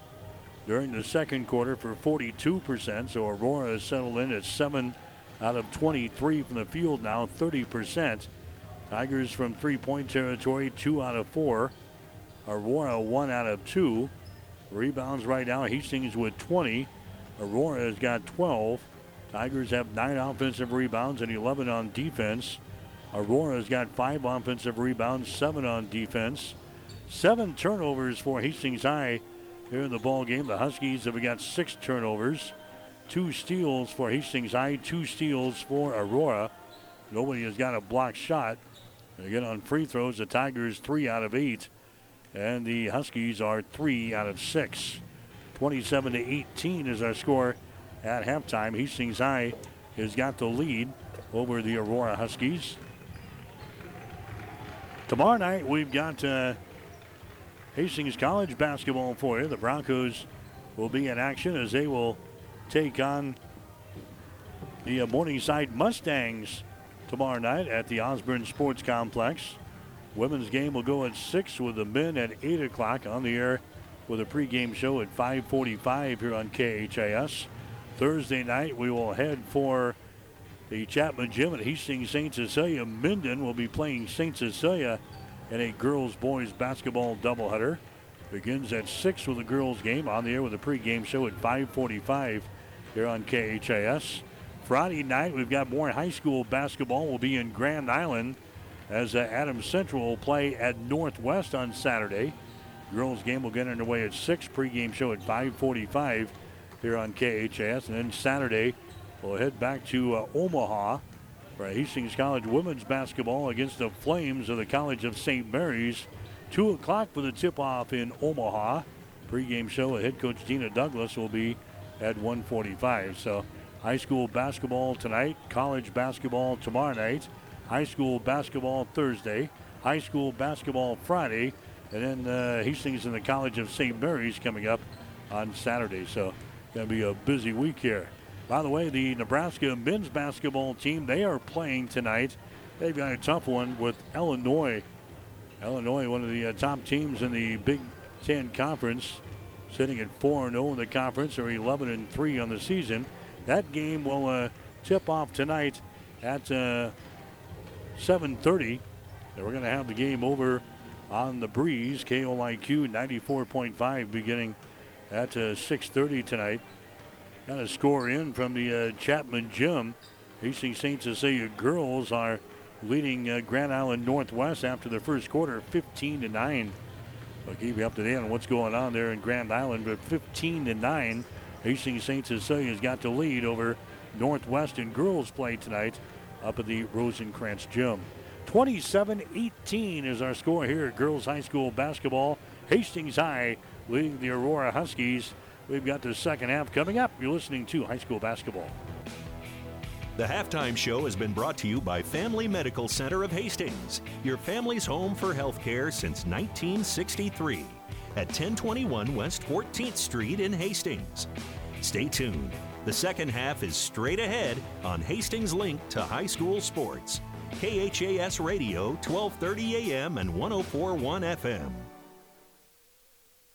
during the second quarter for 42%. So Aurora has settled in at 7 out of 23 from the field now, 30%. Tigers from three-point territory, 2 out of 4. Aurora, 1 out of 2. Rebounds right now, Hastings with 20. Aurora has got 12. Tigers have 9 offensive rebounds and 11 on defense. Aurora has got 5 offensive rebounds, 7 on defense. 7 turnovers for Hastings High here in the ball game. The Huskies have got 6 turnovers, 2 steals for Hastings High, 2 steals for Aurora. Nobody has got a blocked shot. And again, on free throws, the Tigers 3 out of 8, and the Huskies are 3 out of 6. 27-18 is our score at halftime. Hastings High has got the lead over the Aurora Huskies. Tomorrow night, we've got Hastings College basketball for you. The Broncos will be in action as they will take on the Morningside Mustangs tomorrow night at the Osborne Sports Complex. Women's game will go at 6 with the men at 8 o'clock on the air with a pregame show at 5:45 here on KHAS. Thursday night, we will head for the Chapman Gym at Hastings St. Cecilia. Minden will be playing St. Cecilia in a girls-boys basketball doubleheader. Begins at 6 with the girls game, on the air with a pregame show at 5:45 here on KHAS. Friday night, we've got more high school basketball. We'll be in Grand Island as Adams Central will play at Northwest on Saturday. Girls game will get underway at 6, pregame show at 5:45. here on KHAS. And then Saturday, we'll head back to Omaha for Hastings College women's basketball against the Flames of the College of St. Mary's. 2 o'clock for the tip-off in Omaha. Pre-game show with head coach Dina Douglas will be at 1:45. So high school basketball tonight, college basketball tomorrow night, high school basketball Thursday, high school basketball Friday, and then Hastings and the College of St. Mary's coming up on Saturday. So going to be a busy week here. By the way, the Nebraska men's basketball team, they are playing tonight. They've got a tough one with Illinois. Illinois, one of the top teams in the Big Ten Conference, sitting at 4-0 in the conference, or 11-3 on the season. That game will tip off tonight at 7:30. And we're going to have the game over on the breeze, KOIQ 94.5, beginning at 6:30 tonight. Got a score in from the Chapman Gym. Hastings St. Cecilia girls are leading Grand Island Northwest after the first quarter, 15-9. I'll keep you up to date on what's going on there in Grand Island, but 15-9, Hastings St. Cecilia's got the lead over Northwestern girls play tonight up at the Rosencrantz Gym. 27-18 is our score here at girls high school basketball. Hastings High leading the Aurora Huskies. We've got the second half coming up. You're listening to high school basketball. The Halftime Show has been brought to you by Family Medical Center of Hastings, your family's home for health care since 1963 at 1021 West 14th Street in Hastings. Stay tuned. The second half is straight ahead on Hastings Link to High School Sports. KHAS Radio, 1230 AM and 104.1 FM.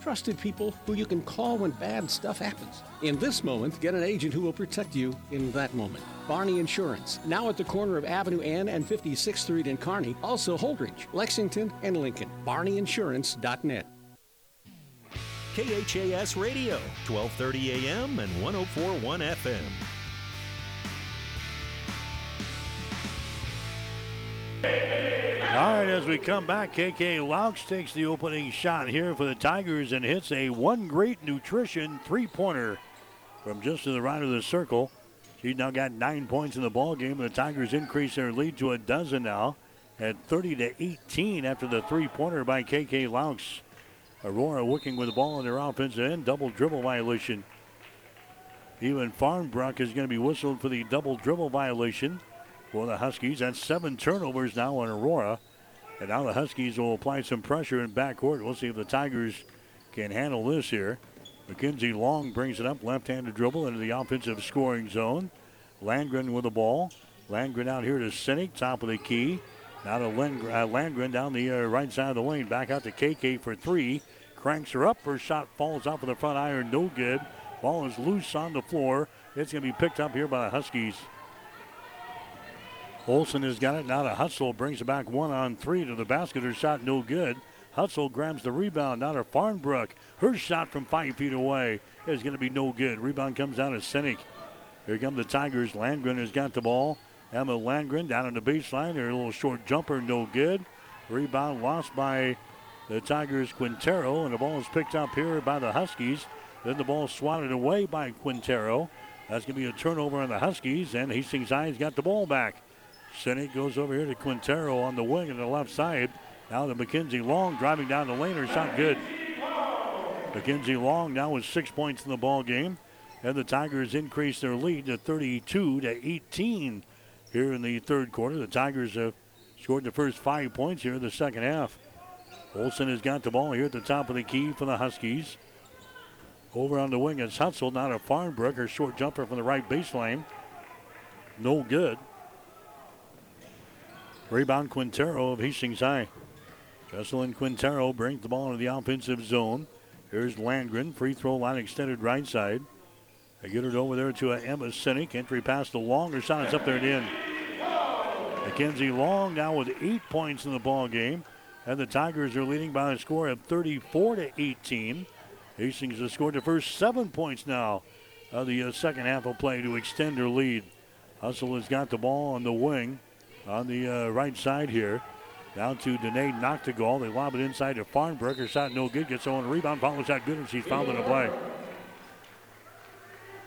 Trusted people who you can call when bad stuff happens. In this moment, get an agent who will protect you in that moment. Barney Insurance, now at the corner of Avenue N and 56th Street in Kearney, also Holdridge, Lexington, and Lincoln. BarneyInsurance.net. KHAS Radio, 1230 AM and 104.1 FM. All right, as we come back, K.K. Lauchs takes the opening shot here for the Tigers and hits a One Great Nutrition three-pointer from just to the right of the circle. She's now got 9 points in the ballgame, and the Tigers increase their lead to a dozen now at 30-18 after the three-pointer by K.K. Lauchs. Aurora working with the ball in their offensive end. Double dribble violation. Even Farnbruch is going to be whistled for the double dribble violation for the Huskies. That's 7 turnovers now on Aurora. And now the Huskies will apply some pressure in backcourt. We'll see if the Tigers can handle this here. McKenzie Long brings it up. Left-handed dribble into the offensive scoring zone. Landgren with the ball. Landgren out here to Sinek. Top of the key. Now to Landgren down the right side of the lane. Back out to KK for three. Cranks her up. Her shot falls off of the front iron. No good. Ball is loose on the floor. It's going to be picked up here by the Huskies. Olsen has got it. Now to Hutzel. Brings it back 1-on-3 to the basket. Her shot no good. Hutzel grabs the rebound. Now to Farnbruch. Her shot from 5 feet away is going to be no good. Rebound comes down to Sinek. Here come the Tigers. Landgren has got the ball. Emma Landgren down on the baseline. Her little short jumper, no good. Rebound lost by the Tigers, Quintero, and the ball is picked up here by the Huskies. Then the ball swatted away by Quintero. That's going to be a turnover on the Huskies, and Hastings High's got the ball back. Sinek goes over here to Quintero on the wing on the left side. Now to McKenzie Long driving down the lane. Her shot good. McKenzie Long now with 6 points in the ball game, and the Tigers increase their lead to 32-18. Here in the third quarter, the Tigers have scored the first 5 points here in the second half. Olsen has got the ball here at the top of the key for the Huskies. Over on the wing is Hutzel, now to Farnbrook. Her short jumper from the right baseline. No good. Rebound Quintero of Hastings High. Jessalyn Quintero brings the ball into the offensive zone. Here's Landgren, free throw line extended right side. They get it over there to Emma Sinek. Entry pass to Long. Her shot is up there and in. McKenzie Long now with 8 points in the ball game, and the Tigers are leading by a score of 34-18. Hastings has scored the first 7 points now of the second half of play to extend their lead. Hutzel has got the ball on the wing on the right side here. Down to Danae Nachtigal. They lob it inside to Farnbrook. Her shot no good. Gets on the rebound. Follow shot good, and she's fouling the play.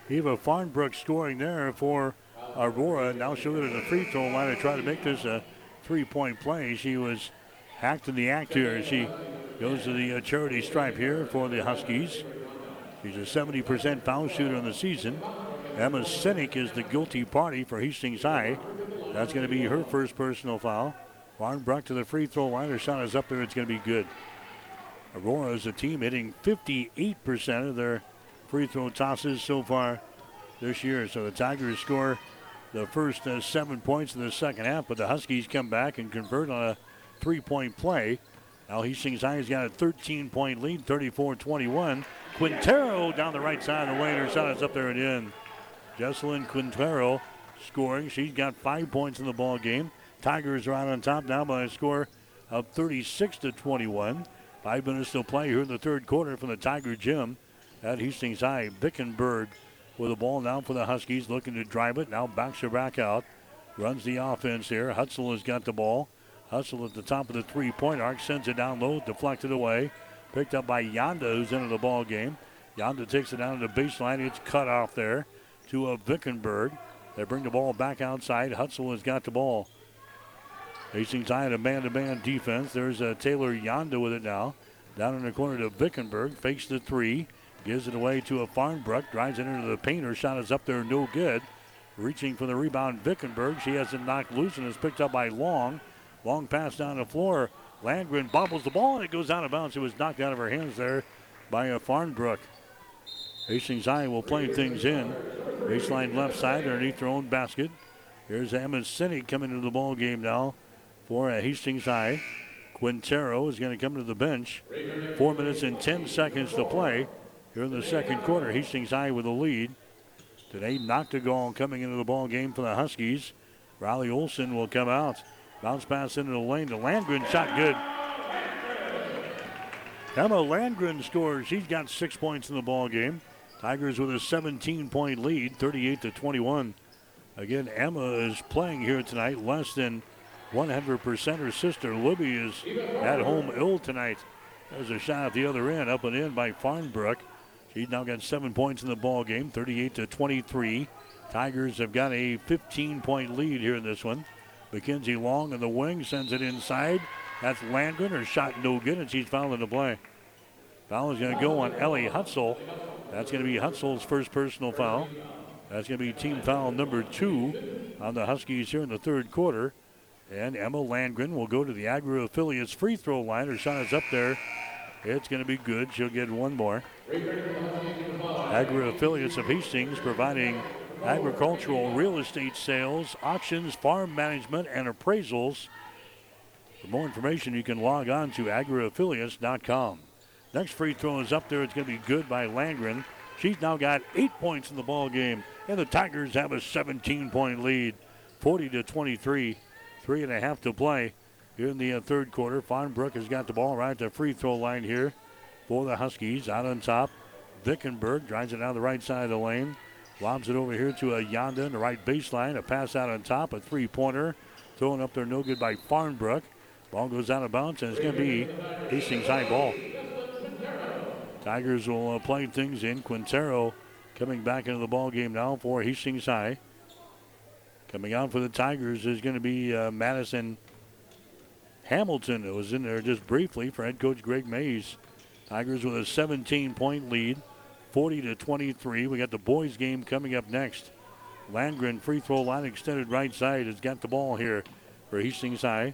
Eva Farnbrook scoring there for Aurora. Now she'll go to the free throw line to try to make this a three-point play. She was hacked in the act here. She goes to the charity stripe here for the Huskies. She's a 70% foul shooter in the season. Emma Sinek is the guilty party for Hastings High. That's going to be her first personal foul. Farnbrook to the free throw line. Her shot is up there. It's going to be good. Aurora is a team hitting 58% of their free throw tosses so far this year. So the Tigers score the first 7 points in the second half, but the Huskies come back and convert on a three-point play. Now Hastings High has got a 13-point lead, 34-21. Quintero down the right side of the lane. Her shot is up there and in. Jessalyn Quintero scoring. She's got 5 points in the ball game. Tigers are out on top now by a score of 36-21. 5 minutes to play here in the third quarter from the Tiger Gym at Hastings High. Vickenberg with the ball now for the Huskies, looking to drive it. Now backs her back out. Runs the offense here. Hutzel has got the ball. Hutzel at the top of the three-point arc. Sends it down low. Deflected away. Picked up by Yonda, who's into the ball game. Yonda takes it down to the baseline. It's cut off there to Vickenberg. They bring the ball back outside. Hutzel has got the ball. Hastings High in a man-to-man defense. There's Taylor Yonda with it now. Down in the corner to Vickenberg. Fakes the three. Gives it away to a Farnbruch. Drives it into the paint. Her shot is up there. No good. Reaching for the rebound, Vickenberg. She has it knocked loose and is picked up by Long. Long pass down the floor. Landgren bobbles the ball and it goes out of bounds. It was knocked out of her hands there by a Farnbruch. Hastings High will play things in. Baseline left side underneath their own basket. Here's Emma Sinek coming into the ball game now for Hastings High. Quintero is going to come to the bench. 4 minutes and 10 seconds to play here in the second quarter. Hastings High with a lead. Today, Nachtigal coming into the ball game for the Huskies. Riley Olsen will come out. Bounce pass into the lane to Landgren. Shot good. Emma Landgren scores. She's got 6 points in the ball game. Tigers with a 17-point lead, 38-21. Again, Emma is playing here tonight less than 100%. Her sister Libby is at home ill tonight. There's a shot at the other end, up and in by Farnbrook. She's now got 7 points in the ball game, 38-23. Tigers have got a 15-point lead here in this one. McKenzie Long in the wing sends it inside. That's Landgren. Her shot no good, and she's fouling the play. Foul is going to go on Ellie Hutzel. That's going to be Hutzel's first personal foul. That's going to be team foul number 2 on the Huskies here in the third quarter. And Emma Landgren will go to the AgriAffiliates free throw line. Her shot is up there. It's going to be good. She'll get one more. AgriAffiliates of Hastings providing agricultural real estate sales, auctions, farm management, and appraisals. For more information, you can log on to agriaffiliates.com. Next free throw is up there. It's going to be good by Landgren. She's now got 8 points in the ball game, and the Tigers have a 17-point lead, 40-23. 3.5 to play here in the third quarter. Farnbrook has got the ball right at the free throw line here for the Huskies. Out on top, Vickenberg drives it down the right side of the lane. Lobs it over here to a Yonda in the right baseline. A pass out on top, a three-pointer. Thrown up there, no good by Farnbrook. Ball goes out of bounds, and it's going to be Hastings High ball. Tigers will play things in. Quintero coming back into the ball game now for Hastings High. Coming out for the Tigers is going to be Madison Hamilton, who was in there just briefly for head coach Greg Mays. Tigers with a 17-point lead, 40-23. We got the boys game coming up next. Landgren free throw line extended right side has got the ball here for Hastings High.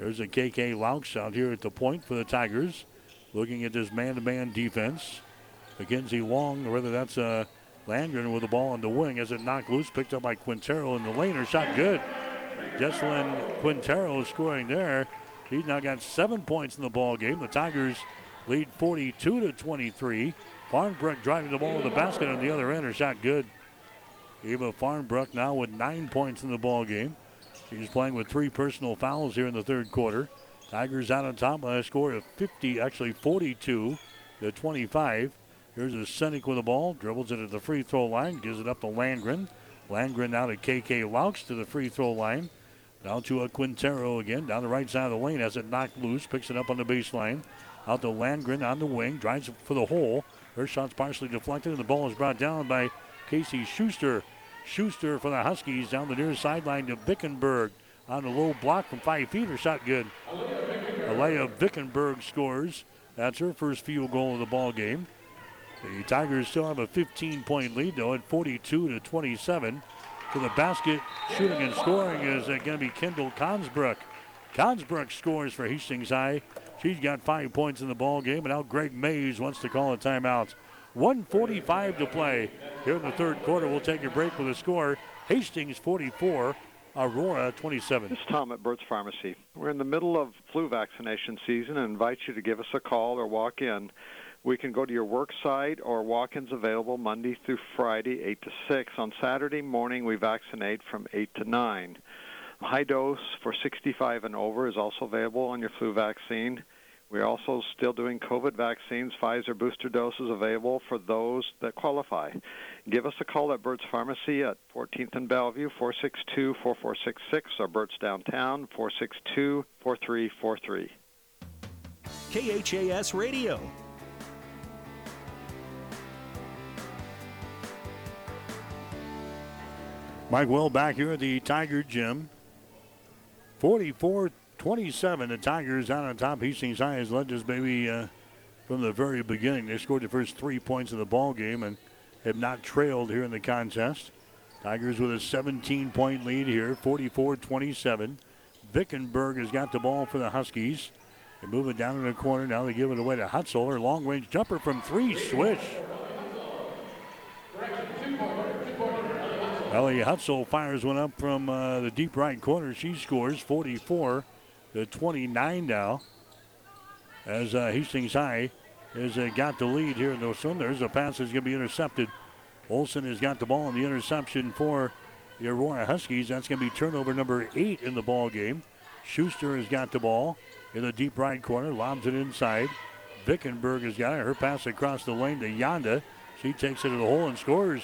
There's a K.K. Lauchs out here at the point for the Tigers. Looking at this man-to-man defense. McKenzie Long, or whether that's Landgren with the ball on the wing as it knocked loose. Picked up by Quintero in the lane. Her shot good. Jessalyn Quintero scoring there. She's now got 7 points in the ball game. The Tigers lead 42-23. Farnbrook driving the ball to the basket on the other end. Her shot good. Eva Farnbrook now with 9 points in the ball game. She's playing with 3 personal fouls here in the third quarter. Tigers out on top by a score of 42-25. Here's a Sinek with the ball, dribbles it at the free throw line, gives it up to Landgren. Landgren now to K.K. Lauchs to the free throw line. Down to a Quintero again, down the right side of the lane, has it knocked loose, picks it up on the baseline. Out to Landgren on the wing, drives for the hole. Her shot's partially deflected, and the ball is brought down by Casey Schuster. Schuster for the Huskies down the near sideline to Vickenberg. On a low block from 5 feet, her shot good. Aliyah Vickenberg scores. That's her first field goal of the ball game. The Tigers still have a 15-point lead, though, at 42-27. To the basket, shooting and scoring is going to be Kendall Consbrook. Consbrook scores for Hastings High. She's got 5 points in the ball game, and now Greg Mays wants to call a timeout. 1:45 to play here in the third quarter. We'll take a break with a score. Hastings 44, Aurora 27. This is Tom at Burt's Pharmacy. We're in the middle of flu vaccination season and invite you to give us a call or walk in. We can go to your work site, or walk-ins available Monday through Friday, 8 to 6. On Saturday morning, we vaccinate from 8 to 9. A high dose for 65 and over is also available on your flu vaccine. We're also still doing COVID vaccines. Pfizer booster doses available for those that qualify. Give us a call at Burt's Pharmacy at 14th and Bellevue, 462-4466, or Burt's Downtown, 462-4343. KHAS Radio. Mike Will back here at the Tiger Gym. 44-27, the Tigers out on top. Hastings High has led this baby from the very beginning. They scored the first 3 points of the ball game and have not trailed here in the contest. Tigers with a 17-point lead here, 44-27. Vickenberg has got the ball for the Huskies. They move it down in the corner. Now they give it away to Hutzel. Her long-range jumper from three, swish. Ellie Hutzel fires one up from the deep right corner. She scores 44-29 now. As Hastings High has got the lead here in the swim. There's a pass that's going to be intercepted. Olsen has got the ball on the interception for the Aurora Huskies. That's going to be turnover number 8 in the ball game. Schuster has got the ball in the deep right corner. Lobs it inside. Vickenberg has got it. Her pass across the lane to Yonda. She takes it to the hole and scores.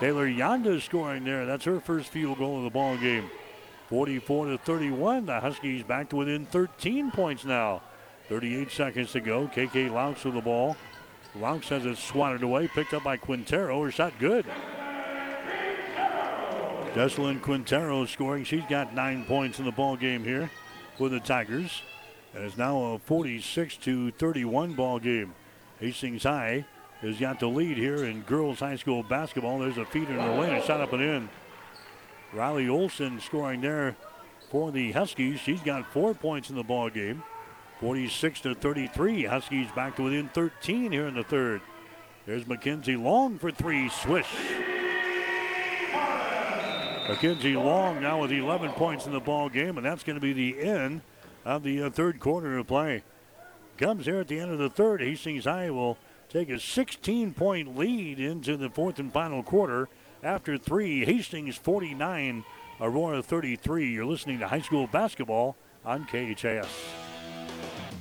Taylor Yonda scoring there. That's her first field goal of the ball game. 44-31. The Huskies back to within 13 points now. 38 seconds to go. K.K. Lauchs with the ball. Lauchs has it swatted away. Picked up by Quintero. Her shot good. Jessalyn Quintero scoring. She's got 9 points in the ball game here for the Tigers. And it's now a 46-31 ball game. Hastings High has got the lead here in girls high school basketball. There's a feed in the lane, and shot up and in. Riley Olsen scoring there for the Huskies. She's got 4 points in the ball game. 46-33. Huskies back to within 13 here in the third. There's McKenzie Long for three, swish. McKenzie Long now with 11 points in the ball game, and that's going to be the end of the third quarter of play. Comes here at the end of the third. Hastings High will take a 16-point lead into the fourth and final quarter. After three, Hastings 49, Aurora 33. You're listening to high school basketball on KHAS.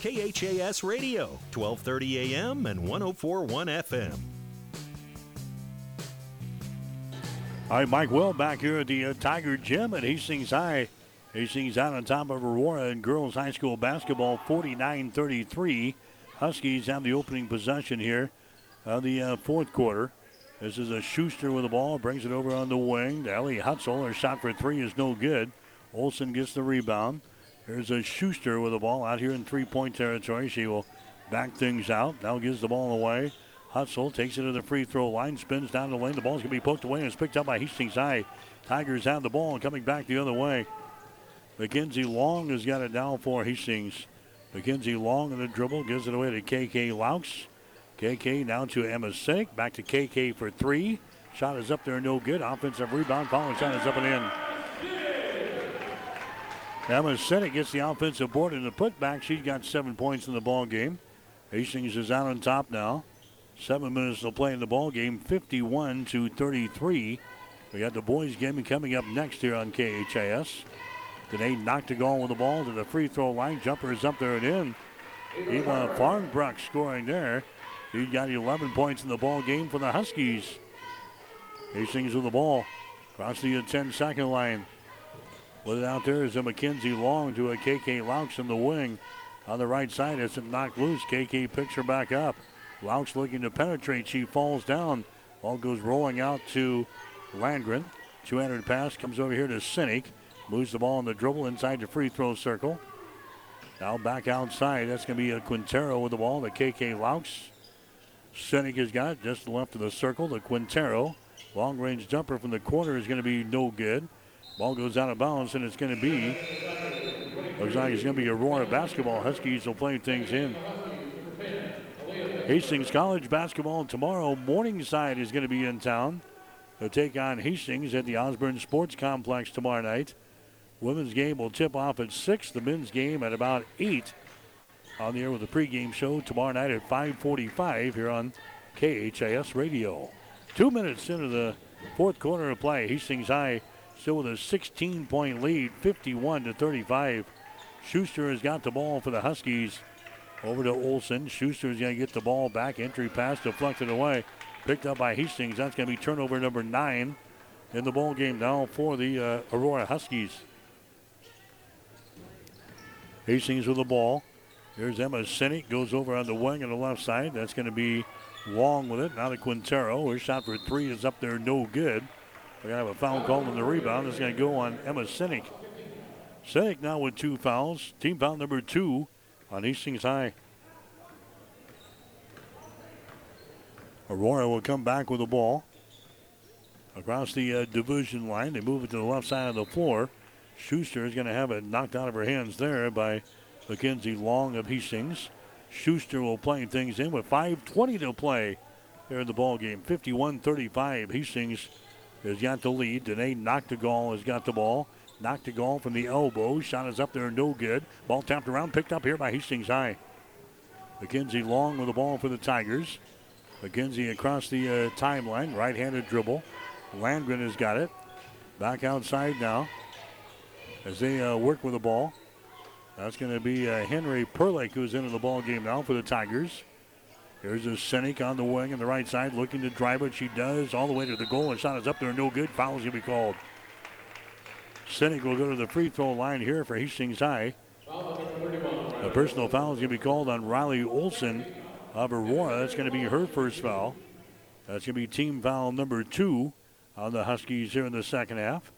KHAS Radio, 1230 AM and 104.1 FM. All right, Mike Will back here at the Tiger Gym at Hastings High. Hastings out on top of Aurora in girls high school basketball, 49-33. Huskies have the opening possession here of the fourth quarter. This is a Schuster with the ball, brings it over on the wing to Ellie Hutzel. Her shot for three is no good. Olsen gets the rebound. Here's a Schuster with the ball out here in three-point territory. She will back things out. Now gives the ball away. Hutzel takes it to the free throw line, spins down the lane. The ball's going to be poked away and it's picked up by Hastings High. Tigers have the ball and coming back the other way. McKenzie Long has got it down for Hastings. McKenzie Long in the dribble gives it away to K.K. Lauchs. K.K. now to Emma Sinek. Back to K.K. for three. Shot is up there, no good. Offensive rebound. Following shot is up and in. Emma Sinek gets the offensive board in the putback. She's got 7 points in the ball game. Hastings is out on top now. 7 minutes to play in the ball game, 51-33. We got the boys game coming up next here on KHAS. Danae Nachtigal with the ball to the free throw line. Jumper is up there and in. Eva Farnbruch scoring there. He's got 11 points in the ball game for the Huskies. Hastings with the ball across the 10-second line. With it out there is a McKenzie Long to a K.K. Lauchs in the wing. On the right side, it's knocked loose. K.K. picks her back up. Lauchs looking to penetrate. She falls down. Ball goes rolling out to Landgren. Two-handed pass comes over here to Sinek. Moves the ball on the dribble inside the free throw circle. Now back outside. That's going to be a Quintero with the ball to K.K. Lauchs. Sinek has got it just left of the circle. The Quintero. Long-range jumper from the corner is going to be no good. Ball goes out of bounds, and it's going to be, looks like it's going to be Aurora basketball. Huskies will play things in. Hastings College basketball tomorrow. Morningside is going to be in town. They'll take on Hastings at the Osborne Sports Complex tomorrow night. Women's game will tip off at 6. The men's game at about 8. On the air with the pregame show tomorrow night at 5:45 here on KHAS Radio. 2 minutes into the fourth quarter of play. Hastings High still with a 16-point lead, 51-35. Schuster has got the ball for the Huskies. Over to Olsen. Schuster's going to get the ball back. Entry pass deflected away. Picked up by Hastings. That's going to be turnover number 9 in the ball game now for the Aurora Huskies. Hastings with the ball. Here's Emma Sinek. Goes over on the wing on the left side. That's going to be Long with it. Now to Quintero. Her shot for three is up there. No good. We're going to have a foul called on the rebound. It's going to go on Emma Sinek. Sinek now with 2 fouls. Team foul number 2 on Hastings High. Aurora will come back with the ball. Across the division line, they move it to the left side of the floor. Schuster is going to have it knocked out of her hands there by McKenzie Long of Hastings. Schuster will play things in with 5:20 to play here in the ball game. 51-35. Hastings has got the lead. Danae Nachtigal has got the ball. Nachtigal from the elbow. Shot is up there, no good. Ball tapped around, picked up here by Hastings High. McKenzie Long with the ball for the Tigers. McKenzie across the timeline. Right-handed dribble. Landgren has got it. Back outside now as they work with the ball. That's going to be Henry-Perlick who's into the ball game now for the Tigers. Here's a Sinek on the wing on the right side looking to drive it. She does all the way to the goal. And shot is up there, no good. Foul's going to be called. Sinek will go to the free throw line here for Hastings High. A personal foul is going to be called on Riley Olsen of Aurora. That's going to be her first foul. That's going to be team foul number 2 on the Huskies here in the second half.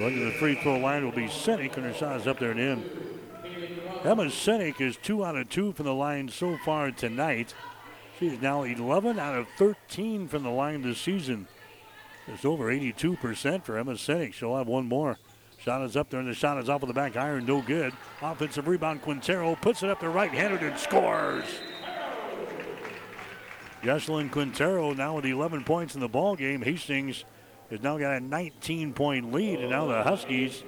Going to the free throw line will be Sinek, and her shot is up there and in. Emma Sinek is 2 out of 2 from the line so far tonight. She is now 11 out of 13 from the line this season. It's over 82% for Emma Sinek. She'll have one more. Shot is up there, and the shot is off of the back iron. No good. Offensive rebound, Quintero puts it up there right-handed and scores. Jessalyn Quintero now with 11 points in the ball game. Hastings has now got a 19-point lead, and now the Huskies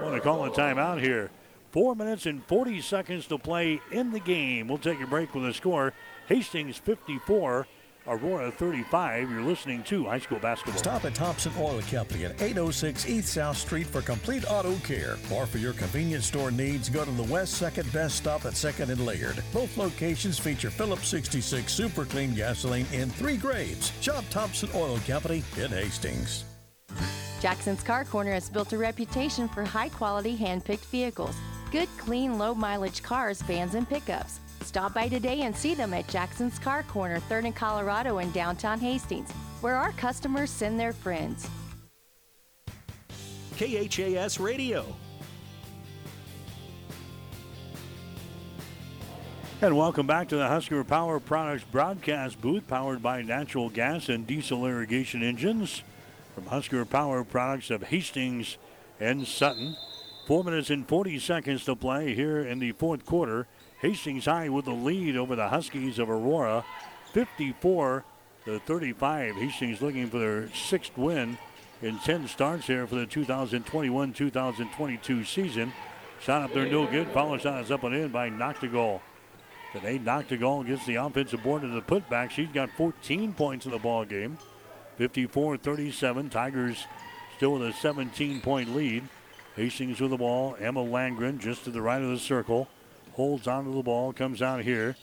want to call a timeout here. 4 minutes and 40 seconds to play in the game. We'll take a break with the score. Hastings 54. Aurora 35, you're listening to High School Basketball. Stop at Thompson Oil Company at 806 East South Street for complete auto care. Or for your convenience store needs, go to the West Second Best Stop at 2nd and Laird. Both locations feature Phillips 66 Super Clean Gasoline in 3 grades. Shop Thompson Oil Company in Hastings. Jackson's Car Corner has built a reputation for high-quality hand-picked vehicles. Good, clean, low-mileage cars, vans, and pickups. Stop by today and see them at Jackson's Car Corner, 3rd and Colorado in downtown Hastings, where our customers send their friends. KHAS Radio. And welcome back to the Husker Power Products broadcast booth, powered by natural gas and diesel irrigation engines from Husker Power Products of Hastings and Sutton. 4 minutes and 40 seconds to play here in the fourth quarter. Hastings High with the lead over the Huskies of Aurora, 54-35. Hastings looking for their sixth win in 10 starts here for the 2021-2022 season. Shot up there, no good. Follow shot is up and in by Nachtigal. Today, Nachtigal gets the offensive board to the putback. She's got 14 points in the ball game. 54-37. Tigers still with a 17-point lead. Hastings with the ball. Emma Landgren just to the right of the circle. Holds onto the ball. Comes out here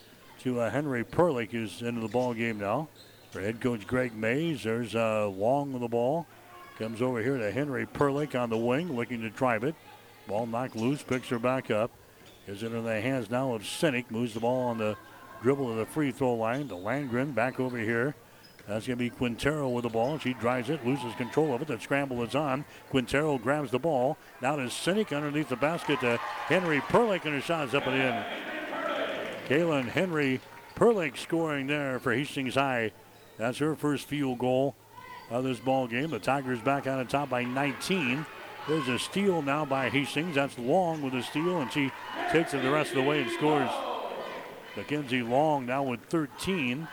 to Henry-Perlick, who's into the ball game now. For head coach Greg Mays, there's Long with the ball. Comes over here to Henry-Perlick on the wing, looking to drive it. Ball knocked loose, picks her back up. Is it in the hands now of Sinek. Moves the ball on the dribble of the free throw line. The Landgren back over here. That's going to be Quintero with the ball. She drives it, loses control of it. The scramble is on. Quintero grabs the ball. Now to Sinek underneath the basket to Henry-Perlick, and her shot is up and in. Kaylin Henry-Perlick scoring there for Hastings High. That's her first field goal of this ball game. The Tigers back on the top by 19. There's a steal now by Hastings. That's Long with a steal, and she takes it the rest of the way and scores. McKenzie Long now with 13.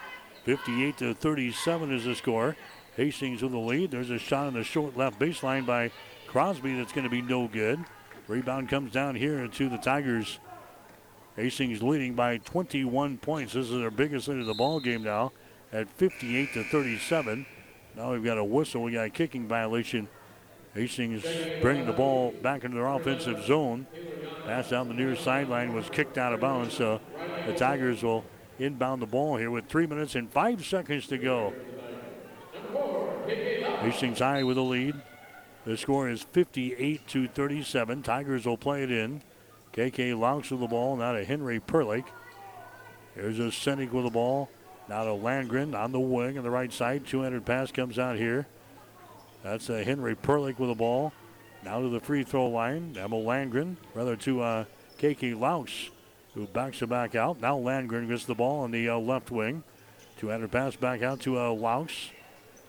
58-37 is the score. Hastings with the lead. There's a shot on the short left baseline by Crosby that's going to be no good. Rebound comes down here to the Tigers. Hastings leading by 21 points. This is their biggest lead of the ball game now at 58-37. Now we've got a whistle. We got a kicking violation. Hastings bringing the ball back into their offensive zone. Pass down the near sideline was kicked out of bounds, so the Tigers will inbound the ball here with 3 minutes and 5 seconds to go. Hastings High with a lead. The score is 58-37. Tigers will play it in. K.K. Lauchs with the ball, now to Henry-Perlick. Here's a Sinek with the ball, now to Landgren on the wing on the right side. 200 pass comes out here. That's Henry-Perlick with the ball. Now to the free throw line. Emma Landgren, rather to K.K. Lauchs, who backs it back out. Now Landgren gets the ball on the left wing. 200 pass back out to Lauchs.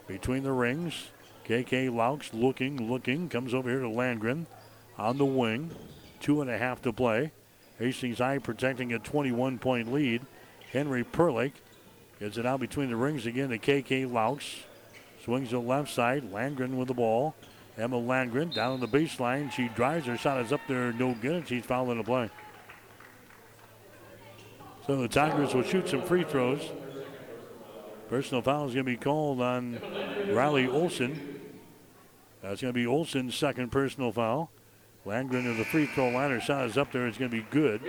Between the rings, K.K. Lauchs looking. Comes over here to Landgren on the wing. 2.5 to play. Hastings High protecting a 21-point lead. Henry-Perlick gets it out between the rings again to K.K. Lauchs. Swings to the left side. Landgren with the ball. Emma Landgren down on the baseline. She drives. Her shot is up there. No good. She's fouling the play. So the Tigers will shoot some free throws. Personal foul is going to be called on Riley Olsen. That's going to be Olsen's second personal foul. Landgren to the free throw line. Her shot is up there. It's going to be good.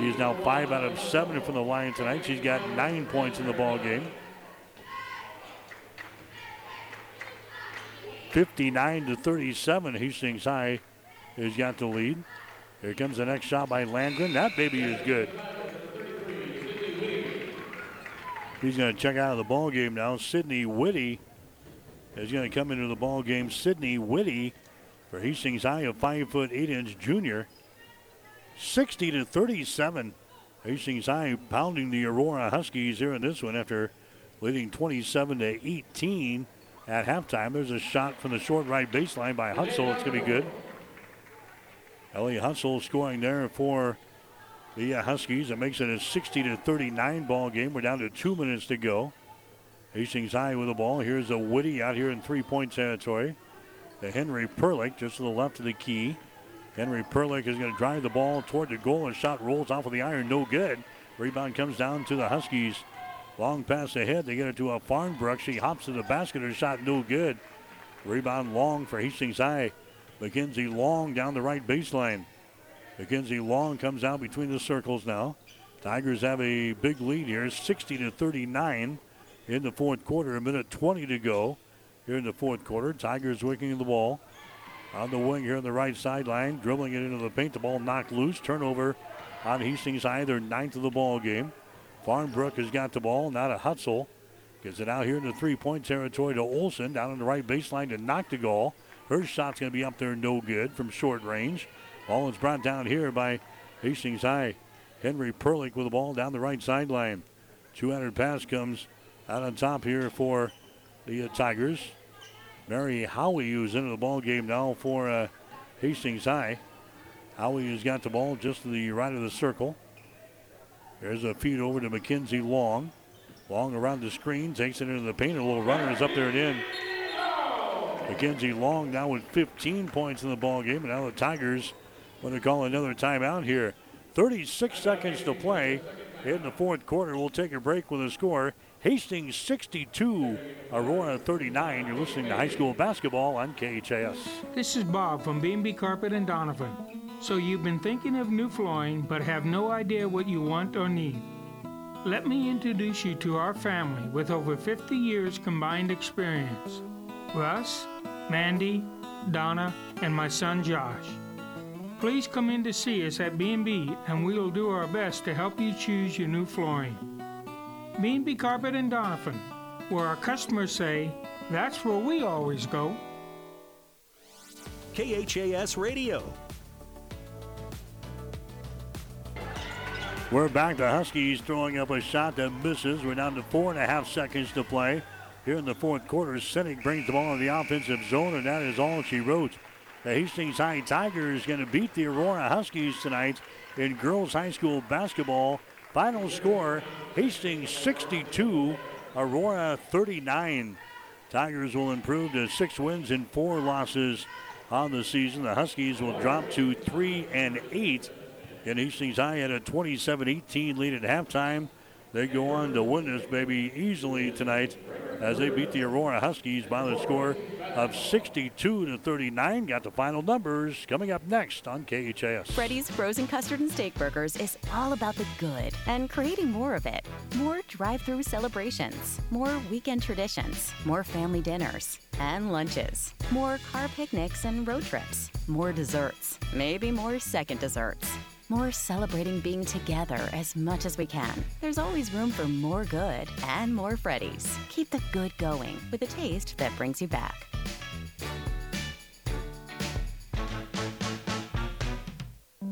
She is now 5 out of 7 from the line tonight. She's got 9 points in the ball game. 59-37, Hastings High has got the lead. Here comes the next shot by Landgren. That baby is good. He's going to check out of the ball game now. Sydney Witte is going to come into the ball game. Sydney Witte for Hastings High, a 5'8" junior. 60-37, Hastings High pounding the Aurora Huskies here in this one after leading 27-18. At halftime, there's a shot from the short right baseline by Hutzel. It's going to be good. Ellie Hutzel scoring there for the Huskies. It makes it a 60-39 ball game. We're down to 2 minutes to go. Hastings High with the ball. Here's a Witte out here in three-point territory. The Henry-Perlick just to the left of the key. Henry-Perlick is going to drive the ball toward the goal. A shot rolls off of the iron. No good. Rebound comes down to the Huskies. Long pass ahead. They get it to a Farnbruch. She hops to the basket. Her shot no good. Rebound Long for Hastings High. McKenzie Long down the right baseline. McKenzie Long comes out between the circles now. Tigers have a big lead here, 60-39 in the fourth quarter. A minute 20 to go here in the fourth quarter. Tigers wicking the ball on the wing here on the right sideline, dribbling it into the paint. The ball knocked loose. Turnover on Hastings High, their ninth of the ball game. Farnbruch has got the ball, now to Hutzel. Gets it out here in the three-point territory to Olsen, down on the right baseline to Nachtigal. Her shot's going to be up there, no good from short range. Ball is brought down here by Hastings High. Henry-Perlick with the ball down the right sideline. 200 pass comes out on top here for the Tigers. Mary Howie, who's into the ball game now for Hastings High. Howie has got the ball just to the right of the circle. There's a feed over to McKenzie Long. Long around the screen, takes it into the paint. A little runner is up there and in. McKenzie Long now with 15 points in the ball game, and now the Tigers going to call another timeout here. 36 seconds to play in the fourth quarter. We'll take a break with a score. Hastings 62, Aurora 39. You're listening to high school basketball on KHAS. This is Bob from B&B Carpet and Donovan. So you've been thinking of new flooring but have no idea what you want or need. Let me introduce you to our family with over 50 years combined experience. Russ, Mandy, Donna, and my son Josh. Please come in to see us at B&B and we will do our best to help you choose your new flooring. B&B Carpet and Donovan, where our customers say, that's where we always go. KHAS Radio. We're back. The Huskies throwing up a shot that misses. We're down to 4.5 seconds to play here in the fourth quarter. Sinek brings the ball in the offensive zone, and that is all she wrote. The Hastings High Tigers going to beat the Aurora Huskies tonight in girls high school basketball. Final score, Hastings 62, Aurora 39. Tigers will improve to 6 wins and 4 losses on the season. The Huskies will drop to 3-8. And Hastings High had a 27-18 lead at halftime. They go on to win this baby easily tonight as they beat the Aurora Huskies by the score of 62-39. Got the final numbers coming up next on KHAS. Freddy's Frozen Custard and Steak Burgers is all about the good and creating more of it. More drive-through celebrations, more weekend traditions, more family dinners and lunches, more car picnics and road trips, more desserts, maybe more second desserts. More celebrating being together as much as we can. There's always room for more good and more Freddy's. Keep the good going with a taste that brings you back.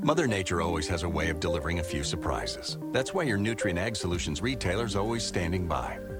Mother Nature always has a way of delivering a few surprises. That's why your Nutrien Ag Solutions retailer's always standing by,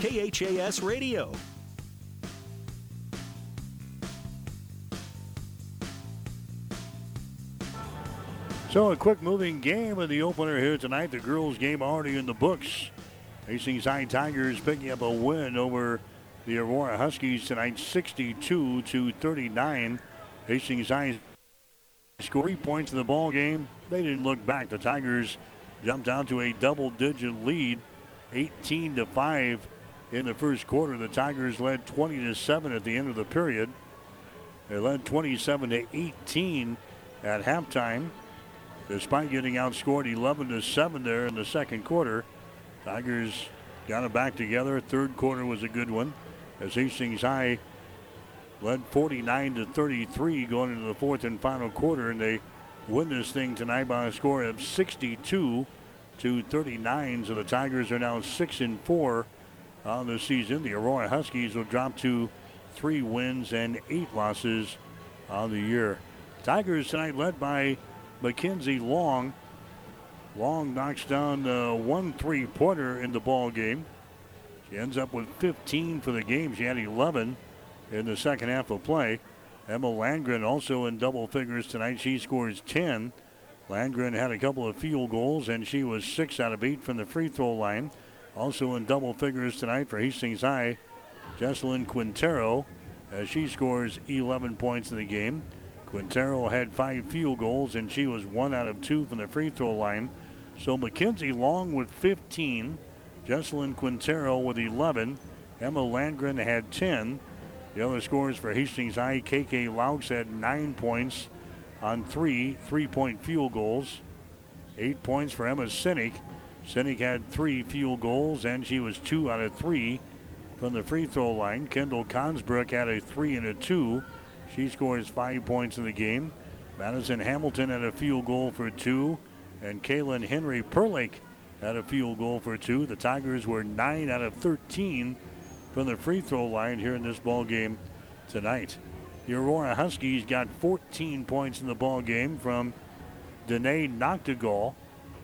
KHAS Radio. So a quick moving game in the opener here tonight. The girls game already in the books. Hastings High Tigers picking up a win over the Aurora Huskies tonight, 62-39. Hastings High scored 3 points in the ball game. They didn't look back. The Tigers jumped down to a double-digit lead, 18-5. In the first quarter, the Tigers led 20-7 at the end of the period. They led 27-18 at halftime. Despite getting outscored 11-7 there in the second quarter, Tigers Got it back together. Third quarter was a good one as Hastings High led 49-33 going into the fourth and final quarter, and they win this thing tonight by a score of 62-39. So the Tigers are now 6-4 on the season. The Aurora Huskies will drop to 3 wins and 8 losses on the year. Tigers tonight led by McKenzie Long. Long knocks down 1 3-pointer in the ball game. She ends up with 15 for the game. She had 11 in the second half of play. Emma Landgren also in double figures tonight. She scores 10. Landgren had a couple of field goals, and she was 6 out of 8 from the free throw line. Also in double figures tonight for Hastings High, Jessalyn Quintero, as she scores 11 points in the game. Quintero had 5 field goals, and she was 1 out of 2 from the free throw line. So McKenzie Long with 15, Jessalyn Quintero with 11, Emma Landgren had 10. The other scores for Hastings High, K.K. Lauchs had 9 points on 3 3-point field goals. 8 points for Emma Sinek. Sinek had 3 field goals, and she was 2 out of 3 from the free throw line. Kendall Consbrook had a 3 and a 2. She scores 5 points in the game. Madison Hamilton had a field goal for 2, and Kaylin Henry-Perlick had a field goal for 2. The Tigers were 9 out of 13. From the free throw line here in this ball game tonight. The Aurora Huskies got 14 points in the ball game from Danae Nachtigal.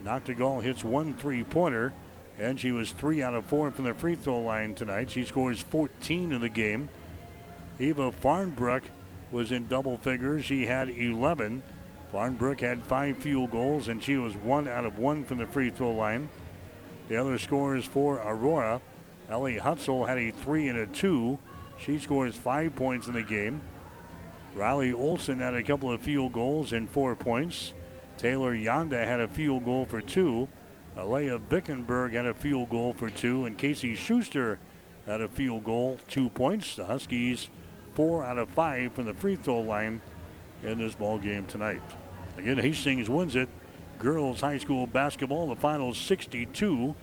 Nachtigal hits 1 3-pointer, and she was 3 out of 4 from the free throw line tonight. She scores 14 in the game. Eva Farnbruch was in double figures. She had 11. Farnbruch had 5 field goals, and she was 1 out of 1 from the free throw line. The other scores for Aurora. Ellie Hutzel had a 3 and a 2. She scores 5 points in the game. Riley Olsen had a couple of field goals and 4 points. Taylor Yanda had a field goal for 2. Aliyah Vickenberg had a field goal for 2. And Casey Schuster had a field goal, 2 points. The Huskies 4 out of 5 from the free throw line in this ball game tonight. Again, Hastings wins it. Girls high school basketball, the final 62-39.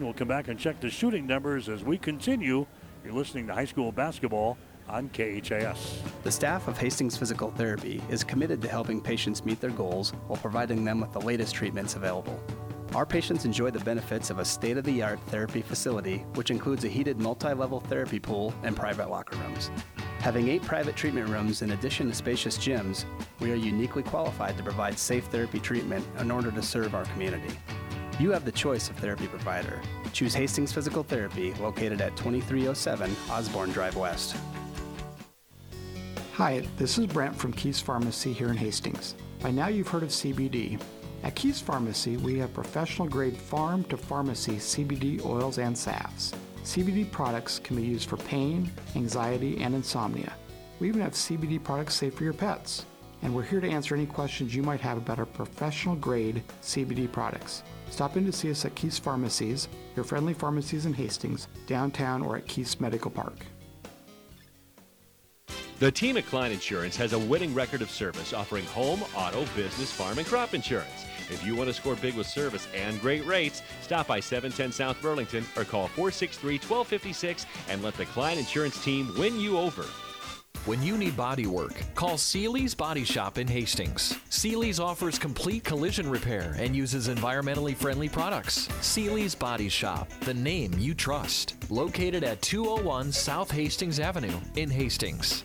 We'll come back and check the shooting numbers as we continue. You're listening to high school basketball on KHAS. The staff of Hastings Physical Therapy is committed to helping patients meet their goals while providing them with the latest treatments available. Our patients enjoy the benefits of a state-of-the-art therapy facility, which includes a heated multi-level therapy pool and private locker rooms. Having 8 private treatment rooms in addition to spacious gyms, we are uniquely qualified to provide safe therapy treatment in order to serve our community. You have the choice of therapy provider. Choose Hastings Physical Therapy, located at 2307 Osborne Drive West. Hi, this is Brent from Keith's Pharmacy here in Hastings. By now you've heard of CBD. At Keith's Pharmacy, we have professional-grade farm-to-pharmacy CBD oils and salves. CBD products can be used for pain, anxiety, and insomnia. We even have CBD products safe for your pets. And we're here to answer any questions you might have about our professional-grade CBD products. Stop in to see us at Keith's Pharmacies, your friendly pharmacies in Hastings, downtown, or at Keith's Medical Park. The team at Klein Insurance has a winning record of service, offering home, auto, business, farm, and crop insurance. If you want to score big with service and great rates, stop by 710 South Burlington or call 463-1256 and let the Klein Insurance team win you over. When you need body work, call Seeley's Body Shop in Hastings. Seeley's offers complete collision repair and uses environmentally friendly products. Seeley's Body Shop, the name you trust. Located at 201 South Hastings Avenue in Hastings.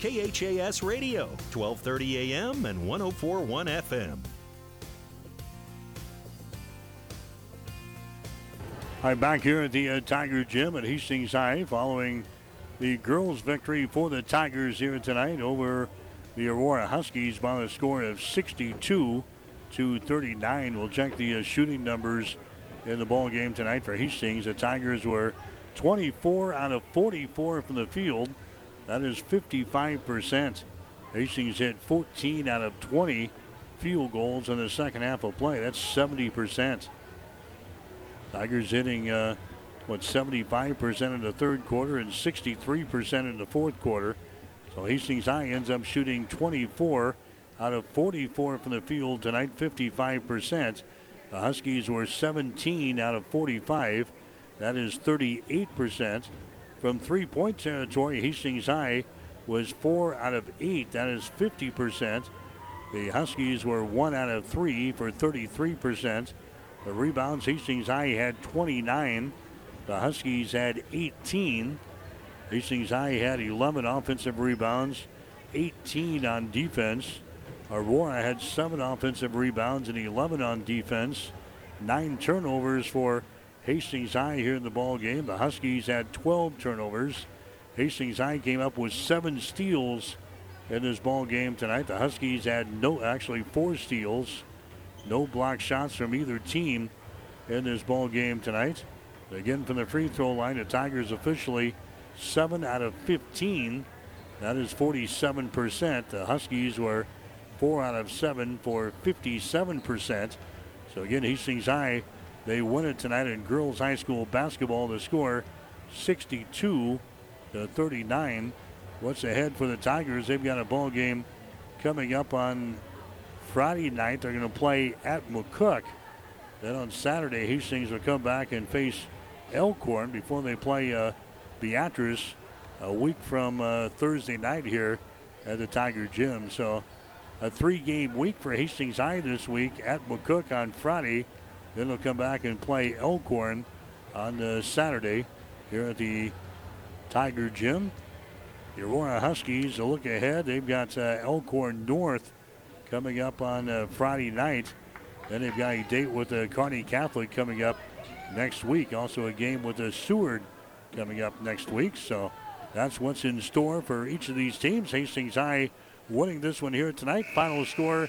KHAS Radio, 1230 AM and 104.1 FM. I'm back here at the Tiger Gym at Hastings High following the girls' victory for the Tigers here tonight over the Aurora Huskies by a score of 62-39. We'll check the shooting numbers in the ball game tonight for Hastings. The Tigers were 24 out of 44 from the field. That is 55%. Hastings hit 14 out of 20 field goals in the second half of play. That's 70%. Tigers hitting 75% in the third quarter and 63% in the fourth quarter. So Hastings High ends up shooting 24 out of 44 from the field tonight, 55%. The Huskies were 17 out of 45. That is 38%. From three-point territory, Hastings High was 4 out of 8. That is 50%. The Huskies were 1 out of 3 for 33%. The rebounds, Hastings High had 29. The Huskies had 18. Hastings High had 11 offensive rebounds, 18 on defense. Aurora had 7 offensive rebounds and 11 on defense. 9 turnovers for Hastings High here in the ball game. The Huskies had 12 turnovers. Hastings High came up with 7 steals in this ball game tonight. The Huskies had 4 steals. No block shots from either team in this ball game tonight. Again, from the free throw line, the Tigers officially 7 out of 15. That is 47%. The Huskies were 4 out of 7 for 57%. So again, Hastings High, they won it tonight in girls high school basketball. The score 62 to 39. What's ahead for the Tigers? They've got a ball game coming up on Friday night. They're going to play at McCook. Then on Saturday, Hastings will come back and face Elkhorn before they play Beatrice a week from Thursday night here at the Tiger Gym. So a 3-game week for Hastings High this week at McCook on Friday. Then they'll come back and play Elkhorn on Saturday here at the Tiger Gym. The Aurora Huskies, a look ahead. They've got Elkhorn North coming up on Friday night. Then they've got a date with Kearney Catholic coming up next week. Also a game with Seward coming up next week. So that's what's in store for each of these teams. Hastings High winning this one here tonight. Final score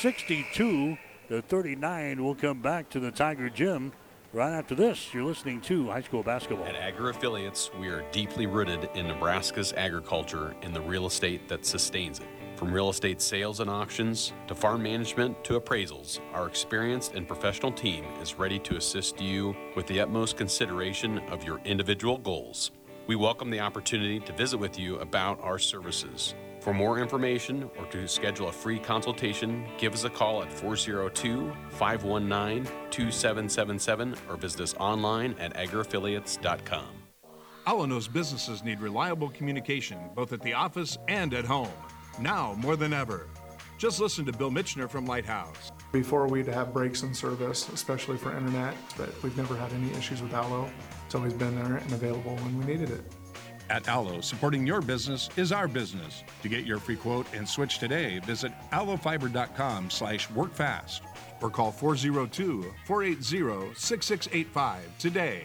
62 to 39. We'll come back to the Tiger Gym right after this. You're listening to High School Basketball. At AgriAffiliates, we are deeply rooted in Nebraska's agriculture and the real estate that sustains it. From real estate sales and auctions to farm management to appraisals, our experienced and professional team is ready to assist you with the utmost consideration of your individual goals. We welcome the opportunity to visit with you about our services. For more information or to schedule a free consultation, give us a call at 402-519-2777 or visit us online at agriaffiliates.com. Allo knows businesses need reliable communication both at the office and at home. Now more than ever. Just listen to Bill Michener from Lighthouse. Before, we'd have breaks in service, especially for internet, but we've never had any issues with Allo. It's always been there and available when we needed it. At Allo, supporting your business is our business. To get your free quote and switch today, visit allofiber.com/workfast or call 402-480-6685 today.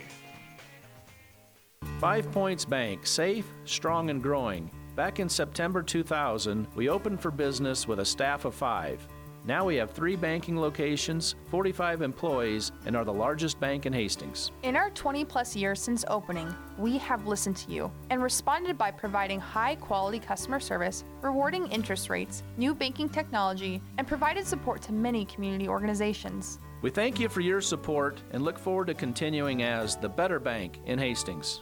5 Points Bank, safe, strong, and growing. Back in September 2000, we opened for business with a staff of 5. Now we have 3 banking locations, 45 employees, and are the largest bank in Hastings. In our 20-plus years since opening, we have listened to you and responded by providing high-quality customer service, rewarding interest rates, new banking technology, and provided support to many community organizations. We thank you for your support and look forward to continuing as the better bank in Hastings.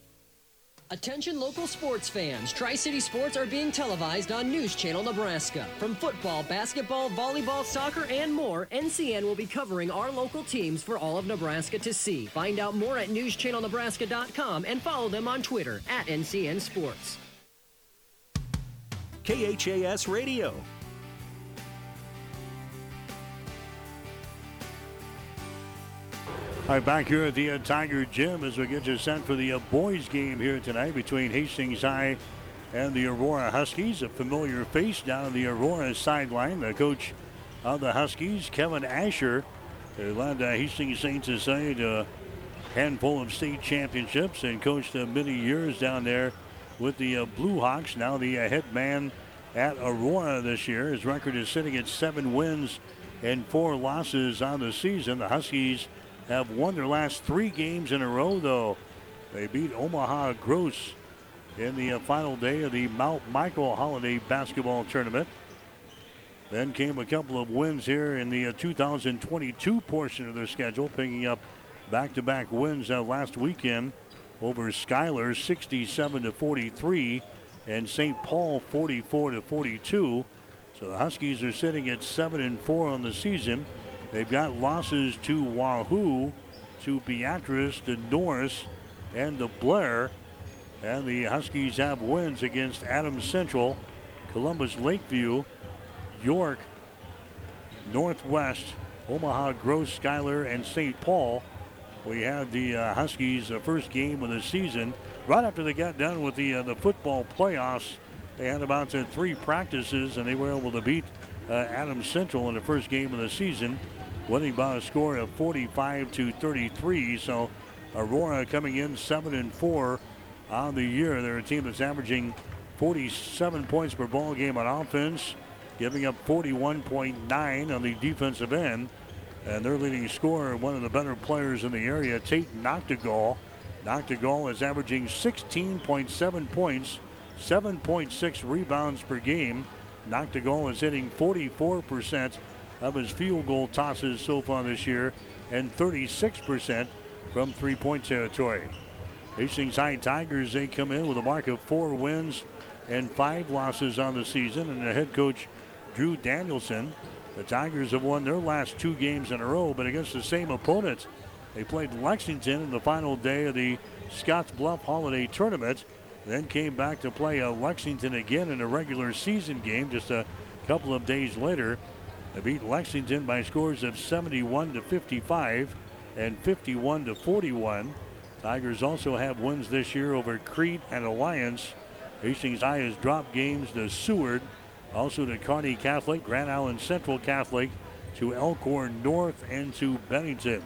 Attention local sports fans. Tri-City sports are being televised on News Channel Nebraska. From football, basketball, volleyball, soccer, and more, NCN will be covering our local teams for all of Nebraska to see. Find out more at newschannelnebraska.com and follow them on Twitter at NCN Sports. KHAS Radio. All right, back here at the Tiger Gym as we get you set for the boys game here tonight between Hastings High and the Aurora Huskies. A familiar face down on the Aurora sideline, the coach of the Huskies, Kevin Asher, who led Hastings St. Cecilia to a handful of state championships and coached many years down there with the Blue Hawks. Now the head man at Aurora this year. His record is sitting at 7 wins and 4 losses on the season. The Huskies have won their last 3 games in a row, though. They beat Omaha Gross in the final day of the Mount Michael Holiday Basketball Tournament. Then came a couple of wins here in the 2022 portion of their schedule, picking up back-to-back wins last weekend over Schuyler 67-43 and St. Paul 44-42. So the Huskies are sitting at 7-4 on the season. They've got losses to Wahoo, to Beatrice, to Norris, and to Blair. And the Huskies have wins against Adams Central, Columbus Lakeview, York, Northwest, Omaha Gross, Schuyler, and St. Paul. We have the Huskies' first game of the season. Right after they got done with the football playoffs, they had about 3 practices, and they were able to beat Adams Central in the first game of the season, winning by a score of 45-33. So Aurora coming in 7-4 on the year. They're a team that's averaging 47 points per ball game on offense, giving up 41.9 on the defensive end. And their leading scorer, one of the better players in the area, Tate Nachtigal. Nachtigal is averaging 16.7 points, 7.6 rebounds per game. Nachtigal is hitting 44% of his field goal tosses so far this year and 36% from three-point territory. Hastings High Tigers, they come in with a mark of 4 wins and 5 losses on the season. And the head coach, Drew Danielson, the Tigers have won their last 2 games in a row, but against the same opponents. They played Lexington in the final day of the Scottsbluff Holiday Tournament, then came back to play Lexington again in a regular season game just a couple of days later. They beat Lexington by scores of 71-55 and 51-41. Tigers also have wins this year over Crete and Alliance. Hastings High has dropped games to Seward, also to Kearney Catholic, Grand Island Central Catholic, to Elkhorn North, and to Bennington.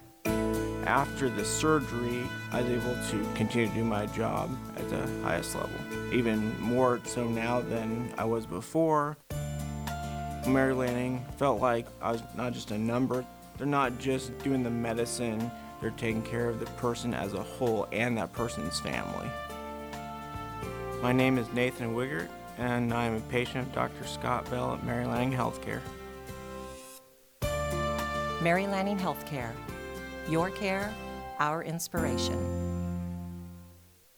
After the surgery, I was able to continue to do my job at the highest level, even more so now than I was before. Mary Lanning felt like I was not just a number. They're not just doing the medicine, they're taking care of the person as a whole and that person's family. My name is Nathan Wiggert, and I'm a patient of Dr. Scott Bell at Mary Lanning Healthcare. Mary Lanning Healthcare. Your care, our inspiration.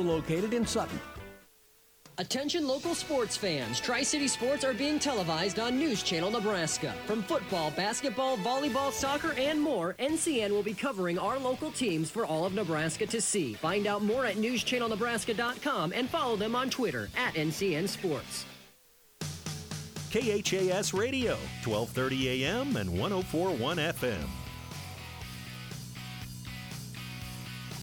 located in Sutton. Attention local sports fans. Tri-City sports are being televised on News Channel Nebraska. From football, basketball, volleyball, soccer, and more, NCN will be covering our local teams for all of Nebraska to see. Find out more at newschannelnebraska.com and follow them on Twitter at NCN Sports. KHAS Radio, 1230 AM and 104.1 FM.